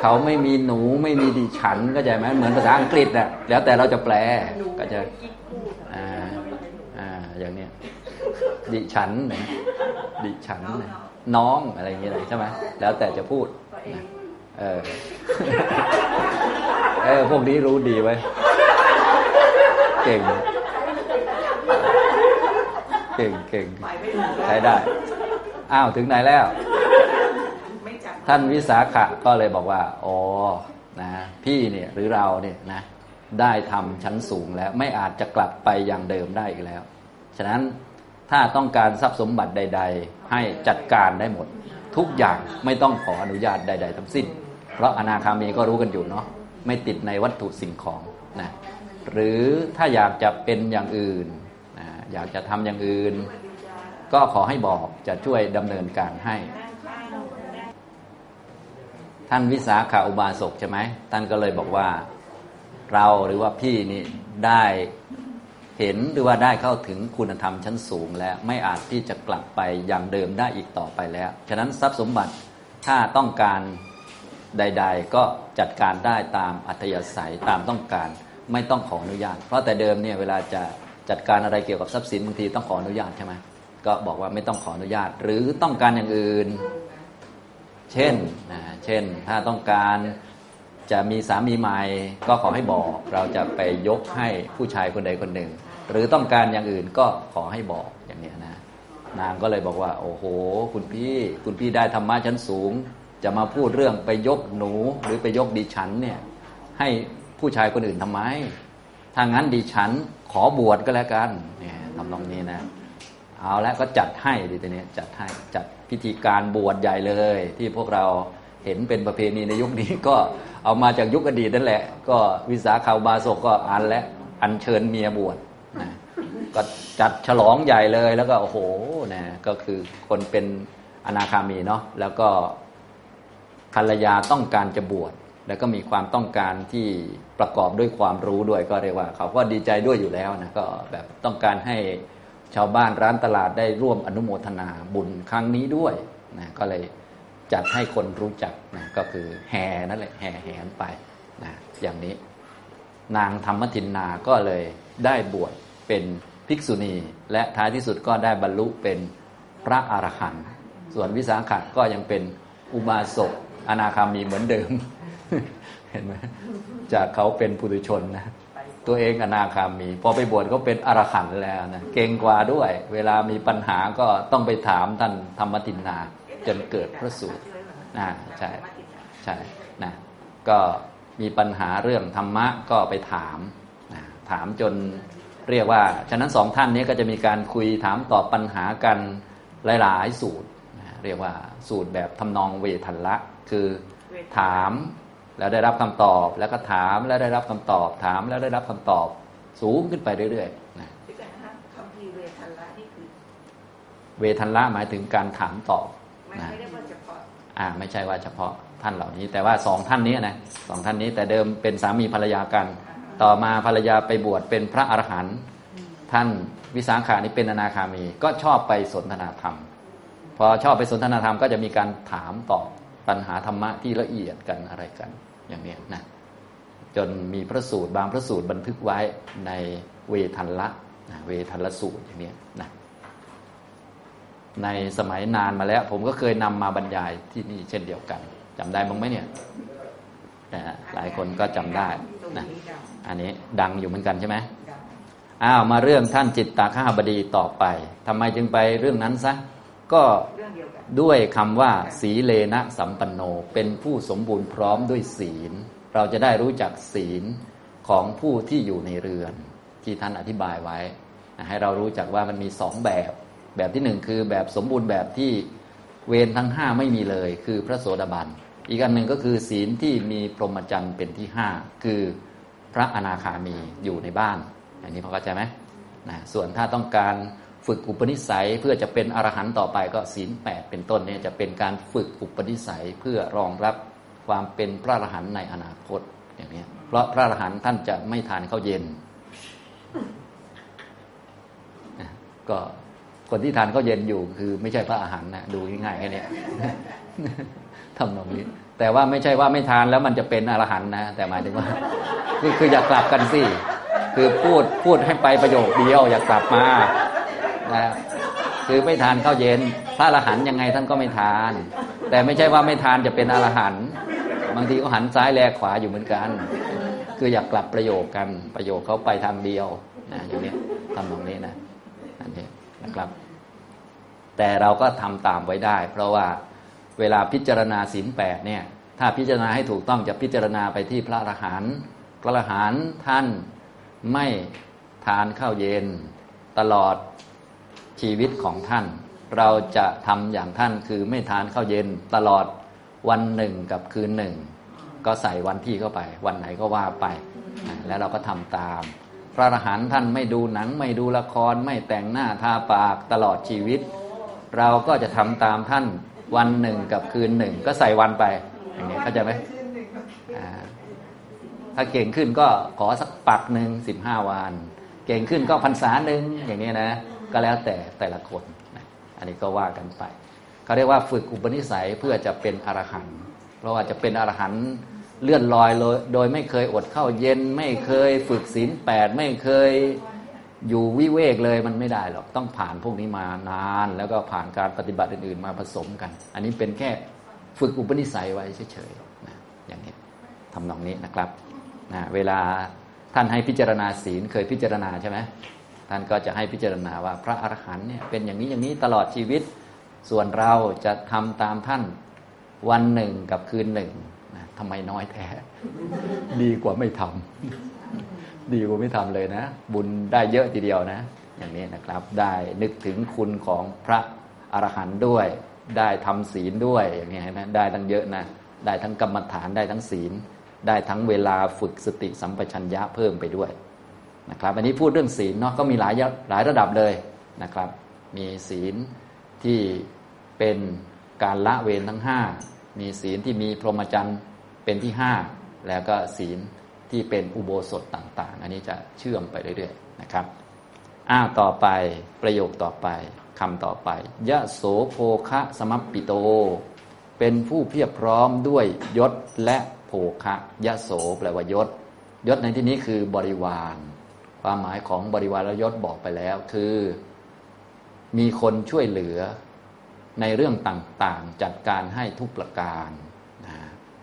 เขาไม่มีหนูไม่มีดิฉันเข้าใจไหมเหมือนภาษาอังกฤษน่ะแล้วแต่เราจะแปลก็จะอย่างเนี้ยดิฉันนะดิฉันนะน้องอะไรอย่างเงี้ยใช่ไหมแล้วแต่จะพูดนะพวกนี้รู้ดีไว้เก่งเก่งเก่งใช้ได้อ้าวถึงไหนแล้วท่านวิสาขะก็เลยบอกว่าอ๋อนะพี่เนี่ยหรือเราเนี่ยนะได้ทำชั้นสูงแล้วไม่อาจจะกลับไปอย่างเดิมได้อีกแล้วฉะนั้นถ้าต้องการทรัพย์สมบัติใดๆให้จัดการได้หมดทุกอย่างไม่ต้องขออนุญาตใดๆทั้งสิ้นเพราะอนาคามีก็รู้กันอยู่เนาะไม่ติดในวัตถุสิ่งของนะหรือถ้าอยากจะเป็นอย่างอื่นนะอยากจะทำอย่างอื่นก็ขอให้บอกจะช่วยดำเนินการให้ท่านวิสาขาอุบาสกใช่ไหมท่านก็เลยบอกว่าเราหรือว่าพี่นี่ได้เห็นหรือว่าได้เข้าถึงคุณธรรมชั้นสูงแล้วไม่อาจที่จะกลับไปอย่างเดิมได้อีกต่อไปแล้วฉะนั้นทรัพย์สมบัติถ้าต้องการใดๆก็จัดการได้ตามอัธยาศัยตามต้องการไม่ต้องขออนุญาตเพราะแต่เดิมเนี่ยเวลาจะจัดการอะไรเกี่ยวกับทรัพย์สินบางทีต้องขออนุญาตใช่ไหมก็บอกว่าไม่ต้องขออนุญาตหรือต้องการอย่างอื่นเช่นถ้าต้องการจะมีสามีใหม่ก็ขอให้บอกเราจะไปยกให้ผู้ชายคนใดคนหนึ่งหรือต้องการอย่างอื่นก็ขอให้บอกอย่างนี้นะนางก็เลยบอกว่าโอ้โหคุณพี่ได้ธรรมะชั้นสูง จะมาพูดเรื่องไปยกหนูหรือไปยกดิฉันเนี่ยให้ผู้ชายคนอื่นทำไมถ้างั้นดิฉันขอบวชก็แล้วกันเนี่ยทำตรงนี้นะเอาแล้วก็จัดให้ดิทีนี้จัดให้จัดพิธีการบวชใหญ่เลยที่พวกเราเห็นเป็นประเพณีในยุคนี้ก็เอามาจากยุคอดีตนั่นแหละก็วิสาขบาศกก็อัญเชิญเมียบวชนะก็จัดฉลองใหญ่เลยแล้วก็โอ้โหนะก็คือคนเป็นอนาคามีเนาะแล้วก็ภรรยาต้องการจะบวชแล้วก็มีความต้องการที่ประกอบด้วยความรู้ด้วยก็เรียกว่าเขาก็ดีใจด้วยอยู่แล้วนะก็แบบต้องการให้ชาวบ้านร้านตลาดได้ร่วมอนุโมทนาบุญครั้งนี้ด้วยนะก็เลยจัดให้คนรู้จักนะก็คือแห่นั่นแหละแห่แหนไปนะอย่างนี้นางธรรมทินนาก็เลยได้บวชเป็นภิกษุณีและท้ายที่สุดก็ได้บรรลุเป็นพระอรหันต์ส่วนวิสาขะก็ยังเป็นอุบาสกอนาคามีเหมือนเดิม เห็นไหมจากเขาเป็นปุถุชนนะตัวเองอนาคามีพอไปบวชก็เป็นอรหันต์แล้วนะเก่งกว่าด้วยเวลามีปัญหาก็ต้องไปถามท่านธรรมทินนาจนเกิดพระสูตรใช่ใช่นะก็มีปัญหาเรื่องธรรมะก็ไปถามนะถามจนเรียกว่าฉะนั้นสองท่านนี้ก็จะมีการคุยถามตอบปัญหากันหลายๆสูตรนะเรียกว่าสูตรแบบทำนองเวทัลละคือถามแล้วได้รับคำตอบแล้วก็ถามแล้วได้รับคำตอบถามแล้วได้รับคำตอบสูงขึ้นไปเรื่อยๆนะคำพีเวทัลละนี่คือเวทัลละหมายถึงการถามตอบนะไม่ใช่ว่าเฉพาะท่านเหล่านี้แต่ว่าสองท่านนี้นะสองท่านนี้แต่เดิมเป็นสามีภรรยากันต่อมาภรรยาไปบวชเป็นพระอรหันต์ท่านวิสาขานี้เป็นอนาคามีก็ชอบไปสนทนาธรรมพอชอบไปสนทนาธรรมก็จะมีการถามตอบปัญหาธรรมะที่ละเอียดกันอะไรกันอย่างนี้นะจนมีพระสูตรบางพระสูตรบันทึกไว้ในเวทัลละนะเวทัลละสูตรอย่างนี้นะในสมัยนานมาแล้วผมก็เคยนำมาบรรยายที่นี่เช่นเดียวกันจำได้บ้างไหมเนี่ยนะหลายคนก็จำได้นะอันนี้ดังอยู่เหมือนกันใช่ไหมมาเรื่องท่านจิตตคหบดีต่อไปทำไมจึงไปเรื่องนั้นซะก็ด้วยคำว่าสีเลนะสัมปันโนเป็นผู้สมบูรณ์พร้อมด้วยศีลเราจะได้รู้จักศีลของผู้ที่อยู่ในเรือนที่ท่านอธิบายไว้ให้เรารู้จักว่ามันมีสองแบบที่หนึ่งคือแบบสมบูรณ์แบบที่เวรทั้ง5ไม่มีเลยคือพระโสดาบันอีกอันหนึ่งก็คือศีลที่มีพรหมจรรย์เป็นที่5คือพระอนาคามีอยู่ในบ้านอันนี้พอเข้าใจไหมนะส่วนถ้าต้องการฝึกอุปนิสัยเพื่อจะเป็นอรหันต์ต่อไปก็ศีล8เป็นต้นเนี่ยจะเป็นการฝึกอุปนิสัยเพื่อรองรับความเป็นพระอรหันต์ในอนาคตอย่างนี้เพราะพระอรหันต์ท่านจะไม่ทานข้าวเย็นก็คนที่ทานข้าวเย็นอยู่คือไม่ใช่พระอรหันต์นะดูง่ายๆแค่นี้ทำตรงนี้แต่ว่าไม่ใช่ว่าไม่ทานแล้วมันจะเป็นอรหันต์นะแต่หมายถึงว่านี่คืออย่ากลับกันสิคือพูดให้ไปประโยคเดียวอย่ากลับมานะคือไม่ทานข้าวเย็นพระอรหันต์ยังไงท่านก็ไม่ทานแต่ไม่ใช่ว่าไม่ทานจะเป็นอรหันต์บางทีก็หันซ้ายแลขวาอยู่เหมือนกันคืออย่ากลับประโยคกันประโยคเขาไปทางเดียวนะอย่างนี้ทำตรงนี้นะอันนี้นะครับแต่เราก็ทำตามไว้ได้เพราะว่าเวลาพิจารณาศีล8เนี่ยถ้าพิจารณาให้ถูกต้องจะพิจารณาไปที่พระอรหันต์พระอรหันต์ท่านไม่ทานข้าวเย็นตลอดชีวิตของท่านเราจะทำอย่างท่านคือไม่ทานข้าวเย็นตลอดวันหนึ่งกับคืนหนึ่งก็ใส่วันที่เข้าไปวันไหนก็ว่าไปแล้วเราก็ทำตามพระอรหันต์ท่านไม่ดูหนังไม่ดูละครไม่แต่งหน้าทาปากตลอดชีวิตเราก็จะทำตามท่านวันหนึ่งกับคืนหนึ่งก็ใส่วันไปอย่างนี้เข้าใจไหมถ้าเก่งขึ้นก็ขอสักปักหนึ่ง15 วันเก่งขึ้นก็พรรษาหนึ่งอย่างนี้นะก็แล้วแต่แต่ละคนนะอันนี้ก็ว่ากันไปเขาเรียกว่าฝึกอุปนิสัยเพื่อจะเป็นอรหันต์เพราะว่าจะเป็นอรหันต์เลื่อนลอยโดยไม่เคยอดข้าวเย็นไม่เคยฝึกศีล8ไม่เคยอยู่วิเวกเลยมันไม่ได้หรอกต้องผ่านพวกนี้มานานแล้วก็ผ่านการปฏิบัติอื่นๆมาผสมกันอันนี้เป็นแค่ฝึกอุปนิสัยไว้เฉยๆนะอย่างนี้ทำนองนี้นะครับนะเวลาท่านให้พิจารณาศีลเคยพิจารณาใช่ไหมท่านก็จะให้พิจารณาว่าพระอรหันต์เนี่ยเป็นอย่างนี้อย่างนี้ตลอดชีวิตส่วนเราจะทำตามท่าน วันหนึ่งกับคืนหนึ่งทำไมน้อยแท้ดีกว่าไม่ทำดีกว่าไม่ทำเลยนะบุญได้เยอะทีเดียวนะอย่างนี้นะครับได้นึกถึงคุณของพระอรหันต์ด้วยได้ทำศีลด้วยอย่างนี้นะได้ทั้งเยอะนะได้ทั้งกรรมฐานได้ทั้งศีลได้ทั้งเวลาฝึกสติสัมปชัญญะเพิ่มไปด้วยนะครับอันนี้พูดเรื่องศีลเนาะก็มีหลายระดับเลยนะครับมีศีลที่เป็นการละเวรทั้ง5มีศีลที่มีพรหมจรรย์เป็นที่5แล้วก็ศีลที่เป็นอุโบสถต่างๆอันนี้จะเชื่อมไปเรื่อยๆนะครับต่อไปประโยคต่อไปคำต่อไปยะโสโภคะสมัปปิโตเป็นผู้เพียบพร้อมด้วยยศและโภคะยะโสแปลว่ายศยศในที่นี้คือบริวารความหมายของบริวารยศบอกไปแล้วคือมีคนช่วยเหลือในเรื่องต่างๆจัดการให้ทุกประการ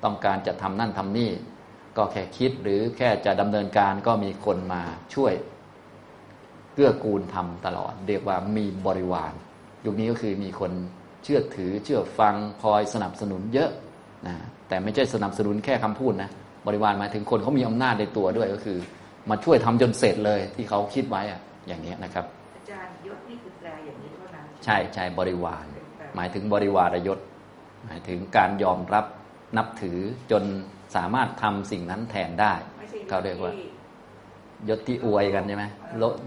ต้องการจะทำนั่นทำนี่ก็แค่คิดหรือแค่จะดำเนินการก็มีคนมาช่วยเกื้อกูลทำตลอดเรียกว่ามีบริวารยุคนี้ก็คือมีคนเชื่อถือเชื่อฟังคอยสนับสนุนเยอะนะแต่ไม่ใช่สนับสนุนแค่คำพูดนะบริวารหมายถึงคนเขามีอำนาจในตัวด้วยก็คือมาช่วยทำจนเสร็จเลยที่เขาคิดไว้อะอย่างนี้นะครับอาจารย์ยศนี่คือแปลอย่างนี้เท่านั้นใช่ใช่บริวารหมายถึงบริวารยศหมายถึงการยอมรับนับถือจนสามารถทำสิ่งนั้นแทนได้เขาเรียกว่ายศที่อวยกันใช่ไหม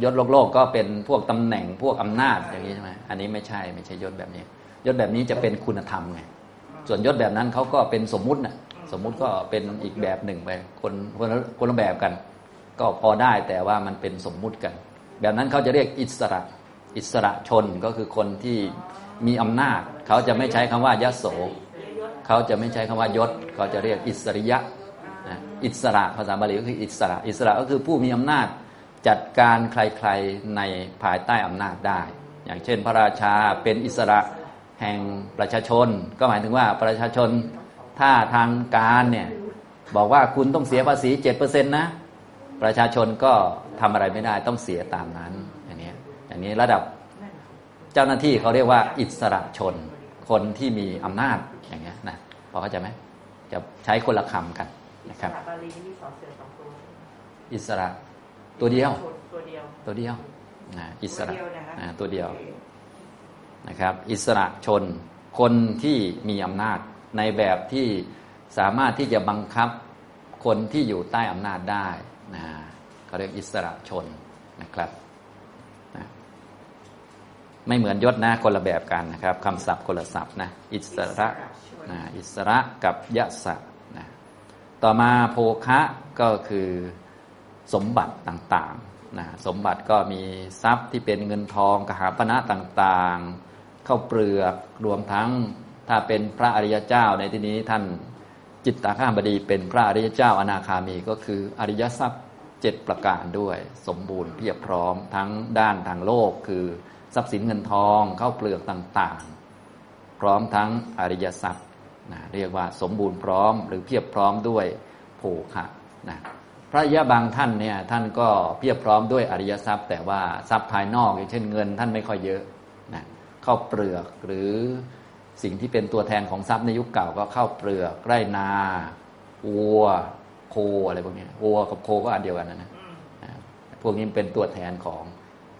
ยศโลกก็เป็นพวกตำแหน่งพวกอำนาจอย่างนี้ใช่ไหมอันนี้ไม่ใช่ยศแบบนี้ยศแบบนี้จะเป็นคุณธรรมไงส่วนยศแบบนั้นเขาก็เป็นสมมุตินะสมมุติก็เป็นอีกแบบหนึ่งไปคนละแบบกันก็พอได้แต่ว่ามันเป็นสมมุติกันแบบนั้นเขาจะเรียกอิสระชนก็คือคนที่มีอำนาจเขาจะไม่ใช้คำว่ายโสเขาจะไม่ใช้คำว่ายศเขาจะเรียกอิสริยะอิสระภาษาบาลีก็คืออิสระก็คือผู้มีอำนาจจัดการใครๆในภายใต้อำนาจได้อย่างเช่นพระราชาเป็นอิสระแห่งประชาชนก็หมายถึงว่าประชาชนถ้าทางการเนี่ยบอกว่าคุณต้องเสียภาษี 7% นะประชาชนก็ทำอะไรไม่ได้ต้องเสียตามนั้นอย่างนี้ระดับเจ้าหน้าที่เขาเรียกว่าอิสระชนคนที่มีอำนาจอย่างเงี้ยนะพอเข้าใจไหมจะใช้คนละคำกันนะครับอิสระตัวเดียวนะอิสระตัวเดียวนะครับอิสระชนคนที่มีอำนาจในแบบที่สามารถที่จะบังคับคนที่อยู่ใต้อำนาจได้นะเขาเรียกอิสระชนนะครับนะไม่เหมือนยศนะคนละแบบกันนะครับคำศัพท์คนละศัพท์นะอิสระนะอิสระกับยศนะต่อมาโภคะก็คือสมบัติต่างๆนะสมบัติก็มีทรัพย์ที่เป็นเงินทองกหาปณะต่างๆข้าวเปลือกรวมทั้งถ้าเป็นพระอริยเจ้าในที่นี้ท่านจิตตาข้ามบดีเป็นพระอริยเจ้าอนาคามีก็คืออริยทรัพย์7ประการด้วยสมบูรณ์เพียบพร้อมทั้งด้านทางโลกคือทรัพย์สินเงินทองข้าวเปลือกต่างๆพร้อมทั้งอริยทรัพย์นะเรียกว่าสมบูรณ์พร้อมหรือเพียบพร้อมด้วยโภคะนะพระอริยบางท่านเนี่ยท่านก็เพียบพร้อมด้วยอริยทรัพย์แต่ว่าทรัพย์ภายนอกอย่างเช่นเงินท่านไม่ค่อยเยอะนะข้าวเปลือกหรือสิ่งที่เป็นตัวแทนของทรัพย์ในยุคเก่าก็ข้าวเปลือกไร่นาวัวโคอะไรพวกนี้วัวกับโคก็อันเดียวกันนะพวกนี้เป็นตัวแทนของ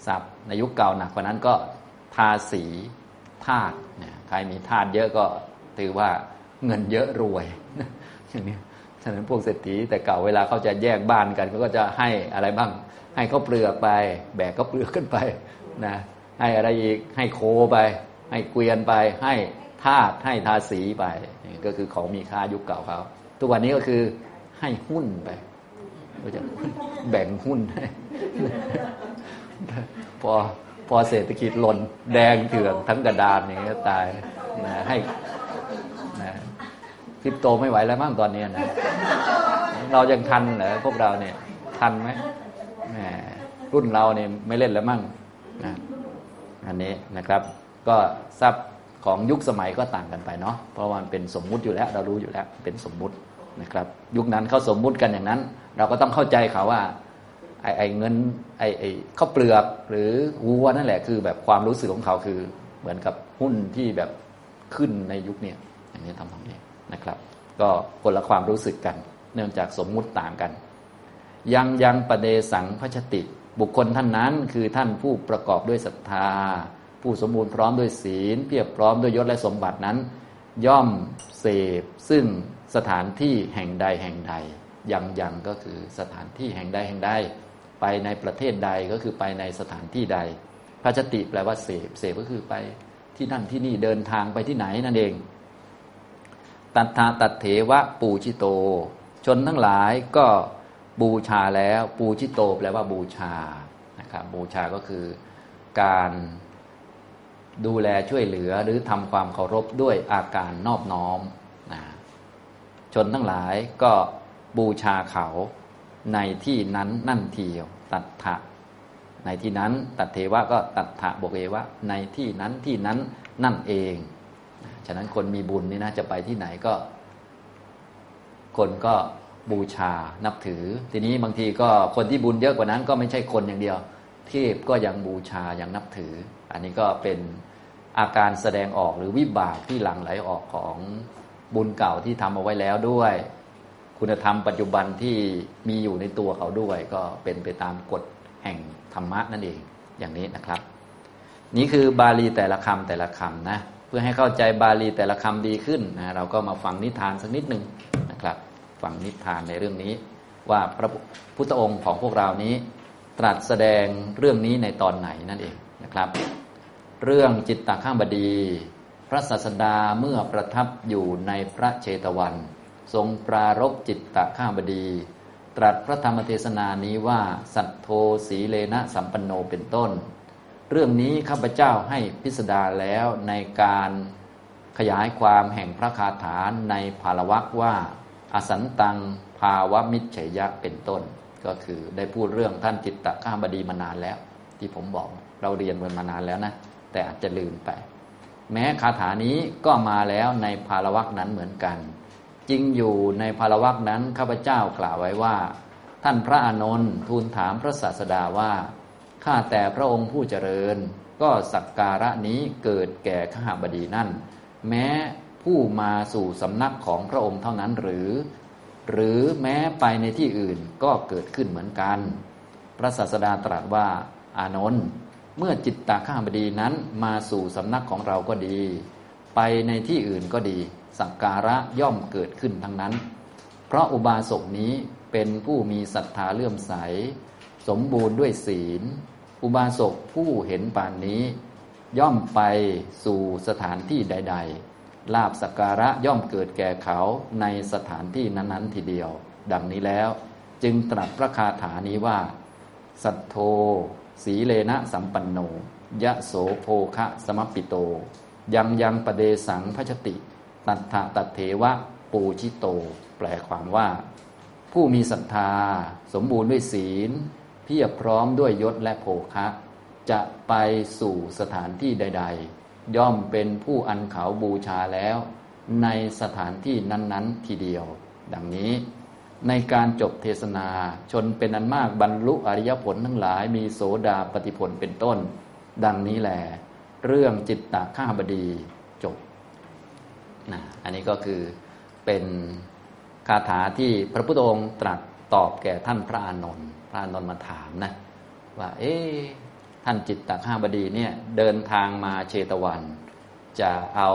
ทรัพย์ในยุคเก่าหนักกว่านั้นก็ทาสีทาสเนี่ยใครมีทาสเยอะก็ถือว่าเงินเยอะรวยอย่างนี้ฉะนั้นพวกเศรษฐีแต่เก่าเวลาเขาจะแยกบ้านกันเขาก็จะให้อะไรบ้างให้ข้าวเปลือกไปแบกข้าวเปลือกขึ้นไปนะให้อะไรอีกให้โคไปให้เกวียนไปให้ทาสให้ทาสีไปนี่ก็คือของมีค่ายุคเก่าเขาทุกวันนี้ก็คือให้หุ้นไปก็จะแบ่งหุ้นพอเศรษฐกิจหล่นแดงเถื่อนทั้งกระดานอย่างนี้ตายนะให้นะคริปโตไม่ไหวแล้วมั้งตอนนี้นะเรายังทันเหรอพวกเราเนี่ยทันไหมแหมรุ่นเราเนี่ยไม่เล่นแล้วมั้งนะอันนี้นะครับก็ทรัพย์ของยุคสมัยก็ต่างกันไปเนาะเพราะว่ามันเป็นสมมุติอยู่แล้วเรารู้อยู่แล้วเป็นสมมุตินะครับยุคนั้นเขาสมมุติกันอย่างนั้นเราก็ต้องเข้าใจเขาว่าไอ้เงินไอ้ข้าวเปลือกหรือวัวนั่นแหละคือแบบความรู้สึกของเขาคือเหมือนกับหุ้นที่แบบขึ้นในยุคนี้ นี้ทำนองนี้นะครับก็คนละความรู้สึกกันเนื่องจากสมมุติต่างกันยังปเดสังพัชติบุคคลท่านนั้นคือท่านผู้ประกอบด้วยศรัทธาผู้สมบูรณ์พร้อมด้วยศีลเพียบพร้อมด้วยยศและสมบัตินั้นย่อมเสพซึ่งสถานที่แห่งใดแห่งใดยังก็คือสถานที่แห่งใดแห่งใดไปในประเทศใดก็คือไปในสถานที่ใดพัชติแปลว่าเสพก็คือไปที่นั่นที่นี่เดินทางไปที่ไหนนั่นเองตัทธาตัทเถวะปูชิโตชนทั้งหลายก็บูชาแล้วปูชิโตแปลว่าบูชานะครับบูชาก็คือการดูแลช่วยเหลือหรือทำความเคารพด้วยอาการนอบน้อมนะชนทั้งหลายก็บูชาเขาในที่นั้นนั่นเทียวตัทธะในที่นั้นตัทเทวะก็ตัทธะบวกเอวะในที่นั้นที่นั้นนั่นเองฉะนั้นคนมีบุญนี่นะจะไปที่ไหนก็คนก็บูชานับถือทีนี้บางทีก็คนที่บุญเยอะกว่านั้นก็ไม่ใช่คนอย่างเดียวเทพก็ยังบูชายังนับถืออันนี้ก็เป็นอาการแสดงออกหรือวิบากที่หลั่งไหลออกของบุญเก่าที่ทำเอาไว้แล้วด้วยคุณธรรมปัจจุบันที่มีอยู่ในตัวเขาด้วยก็เป็นไปตามกฎแห่งธรรมะนั่นเองอย่างนี้นะครับนี่คือบาลีแต่ละคำแต่ละคำนะเพื่อให้เข้าใจบาลีแต่ละคำดีขึ้นนะเราก็มาฟังนิทานสักนิดหนึ่งนะครับฟังนิทานในเรื่องนี้ว่าพระพุทธองค์ของพวกเรานี้ตรัสแสดงเรื่องนี้ในตอนไหนนั่นเองนะครับเรื่องจิตตข้ามบดีพระศาสดาเมื่อประทับอยู่ในพระเชตวันทรงปรารภจิตตข้ามบดีตรัสพระธรรมเทศนานี้ว่าสัทโธสีเลนะสัมปันโนเป็นต้นเรื่องนี้ข้าพเจ้าให้พิสดารแล้วในการขยายความแห่งพระคาถาในภารวรรคว่าอสันตังภาวมิจฉยะเป็นต้นก็คือได้พูดเรื่องท่านจิตตข้ามบดีมานานแล้วที่ผมบอกเราเรียนกันมานานแล้วนะแต่อาจจะลืมไปแม้คาถานี้ก็มาแล้วในภารวรรคนั้นเหมือนกันจริงอยู่ในภารวรรคนั้นข้าพเจ้ากล่าวไว้ว่าท่านพระอานนท์ทูลถามพระศาสดาว่าข้าแต่พระองค์ผู้เจริญก็สักการะนี้เกิดแก่ข้าบดีนั่นแม้ผู้มาสู่สำนักของพระองค์เท่านั้นหรือแม้ไปในที่อื่นก็เกิดขึ้นเหมือนกันพระศาสดาตรัสว่าอานนท์เมื่อจิตตข้าบดีนั้นมาสู่สำนักของเราก็ดีไปในที่อื่นก็ดีสักการะย่อมเกิดขึ้นทั้งนั้นเพราะอุบาสกนี้เป็นผู้มีศรัทธาเลื่อมใสสมบูรณ์ด้วยศีลอุบาสกผู้เห็นป่านนี้ย่อมไปสู่สถานที่ใดๆลาภสักการะย่อมเกิดแก่เขาในสถานที่นั้นๆทีเดียวดังนี้แล้วจึงตรัสพระคาถานี้ว่าสัทโธสีเลนะสัมปันโนยะโสโภคะสมัปปิโตยังปเดสังพัชติตัทธะตัทเถวะปูชิโตแปลความว่าผู้มีศรัทธาสมบูรณ์ด้วยศีลเพียบพร้อมด้วยยศและโภคะจะไปสู่สถานที่ใดๆย่อมเป็นผู้อันเขาบูชาแล้วในสถานที่นั้นๆทีเดียวดังนี้ในการจบเทศนาชนเป็นอันมากบรรลุอริยผลทั้งหลายมีโสดาปัตติผลเป็นต้นดังนี้แหละเรื่องจิตตข้ามบดีจบนะอันนี้ก็คือเป็นคาถาที่พระพุทธองค์ตรัสตอบแก่ท่านพระอานนท์พระอานนท์มาถามนะว่าท่านจิตตข้ามบดีเนี่ยเดินทางมาเชตวันจะเอา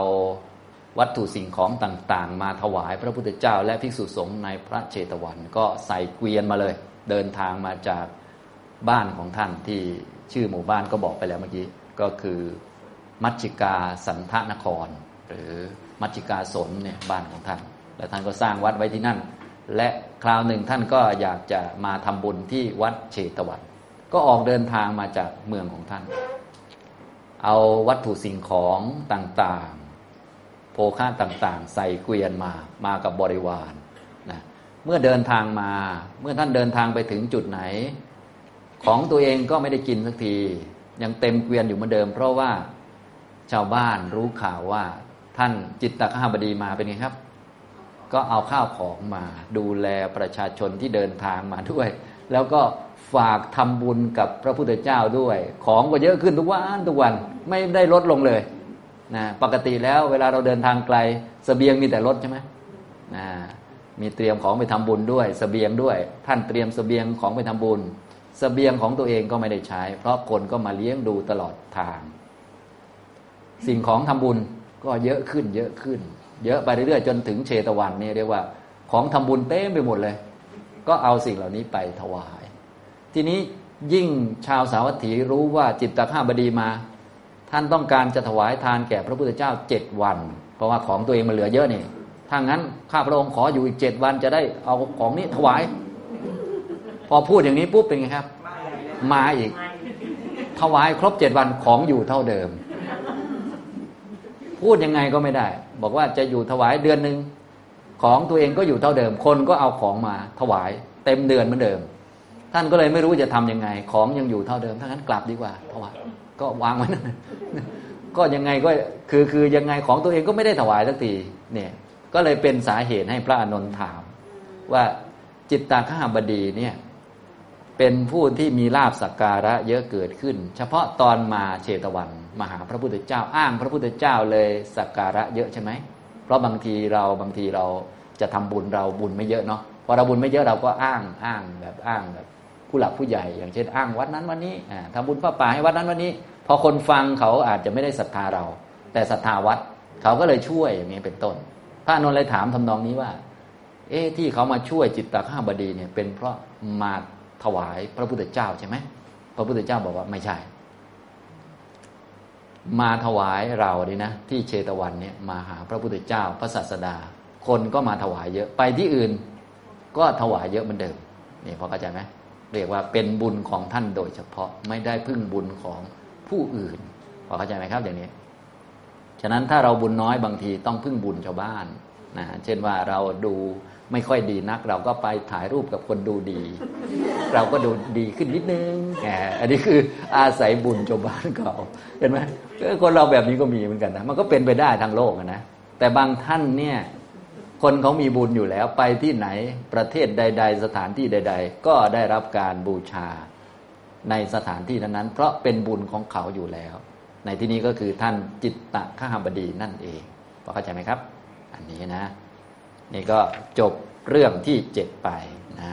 วัตถุสิ่งของต่างๆมาถวายพระพุทธเจ้าและภิกษุสงฆ์ในพระเชตวันก็ใส่เกวียนมาเลยเดินทางมาจากบ้านของท่านที่ชื่อหมู่บ้านก็บอกไปแล้วเมื่อกี้ก็คือมัชชิกาสันทนครหรือมัชชิกาสนเนี่ยบ้านของท่านและท่านก็สร้างวัดไว้ที่นั่นและคราวหนึ่งท่านก็อยากจะมาทำบุญที่วัดเชตวันก็ออกเดินทางมาจากเมืองของท่านเอาวัตถุสิ่งของต่างๆโภคะต่างๆใส่เกวียนมากับบริวารนะเมื่อท่านเดินทางไปถึงจุดไหนของตัวเองก็ไม่ได้กินสักทียังเต็มเกวียนอยู่เหมือนเดิมเพราะว่าชาวบ้านรู้ข่าวว่าท่านจิตตข้ามบดีมาเป็นไงครับก็เอาข้าวของมาดูแลประชาชนที่เดินทางมาด้วยแล้วก็ฝากทำบุญกับพระพุทธเจ้าด้วยของก็เยอะขึ้นทุกวันไม่ได้ลดลงเลยนะปกติแล้วเวลาเราเดินทางไกล เสบียงมีแต่รถใช่ไหมมีเตรียมของไปทำบุญด้วยเสบียงด้วยท่านเตรียมเสบียงของไปทำบุญเสบียงของตัวเองก็ไม่ได้ใช้เพราะคนก็มาเลี้ยงดูตลอดทางสิ่งของทำบุญก็เยอะขึ้นเยอะขึ้นเยอะไปเรื่อยๆจนถึงเชตวันนี่เรียกว่าของทำบุญเต็มไปหมดเลยก็เอาสิ่งเหล่านี้ไปถวายทีนี้ยิ่งชาวสาวัตถีรู้ว่าจิตตคหบดีมาท่านต้องการจะถวายทานแก่พระพุทธเจ้า7วันเพราะว่าของตัวเองมันเหลือเยอะนี่ถ้างั้นข้าพระองค์ขออยู่อีก7วันจะได้เอาของนี้ถวายพอพูดอย่างนี้ปุ๊บเป็นไงครับมาอีกถวายครบ7วันของอยู่เท่าเดิมพูดยังไงก็ไม่ได้บอกว่าจะอยู่ถวายเดือนนึงของตัวเองก็อยู่เท่าเดิมคนก็เอาของมาถวายเต็มเดือนเหมือนเดิมท่านก็เลยไม่รู้จะทำยังไงของยังอยู่เท่าเดิมถ้างั้นกลับดีกว่าถวายก็วางไว้นั่นก็ยังไงก็คือยังไงของตัวเองก็ไม่ได้ถวายสักทีเนี่ยก็เลยเป็นสาเหตุให้พระอานนท์ถามว่าจิตตคหบดีเนี่ยเป็นผู้ที่มีลาภสักการะเยอะเกิดขึ้นเฉพาะตอนมาเชตวันมาหาพระพุทธเจ้าอ้างพระพุทธเจ้าเลยสักการะเยอะใช่ไหมเพราะบางทีเราจะทำบุญเราบุญไม่เยอะเนาะพอเราบุญไม่เยอะเราก็อ้างแบบผู้หลักผู้ใหญ่อย่างเช่นอ้างวัดนั้นวันนี้ทำบุญพระป่าให้วัดนั้นวันนี้พอคนฟังเขาอาจจะไม่ได้ศรัทธาเราแต่ศรัทธาวัดเขาก็เลยช่วยอย่างนี้เป็นต้นพระอานนท์เลยถามทำนองนี้ว่าเอ๊ะที่เขามาช่วยจิตตคหบดีเนี่ยเป็นเพราะมาถวายพระพุทธเจ้าใช่ไหมพระพุทธเจ้าบอกว่าไม่ใช่มาถวายเรานี่นะที่เชตวันเนี่ยมาหาพระพุทธเจ้าพระศาสดาคนก็มาถวายเยอะไปที่อื่นก็ถวายเยอะเหมือนเดิมนี่พอเข้าใจไหมเรียกว่าเป็นบุญของท่านโดยเฉพาะไม่ได้พึ่งบุญของผู้อื่นพอเข้าใจไหมครับอย่างนี้ฉะนั้นถ้าเราบุญน้อยบางทีต้องพึ่งบุญชาวบ้านนะเช่นว่าเราดูไม่ค่อยดีนักเราก็ไปถ่ายรูปกับคนดูดีเราก็ดูดีขึ้นนิดนึงอันนี้คืออาศัยบุญชาวบ้านเขาเห็นไหมคนเราแบบนี้ก็มีเหมือนกันนะมันก็เป็นไปได้ทางโลกนะแต่บางท่านเนี่ยคนเขามีบุญอยู่แล้วไปที่ไหนประเทศใดๆสถานที่ใดๆก็ได้รับการบูชาในสถานที่นั้นๆเพราะเป็นบุญของเขาอยู่แล้วในที่นี้ก็คือท่านจิตตคหบดีนั่นเองเข้าใจไหมครับอันนี้นะนี่ก็จบเรื่องที่ 7ไปนะ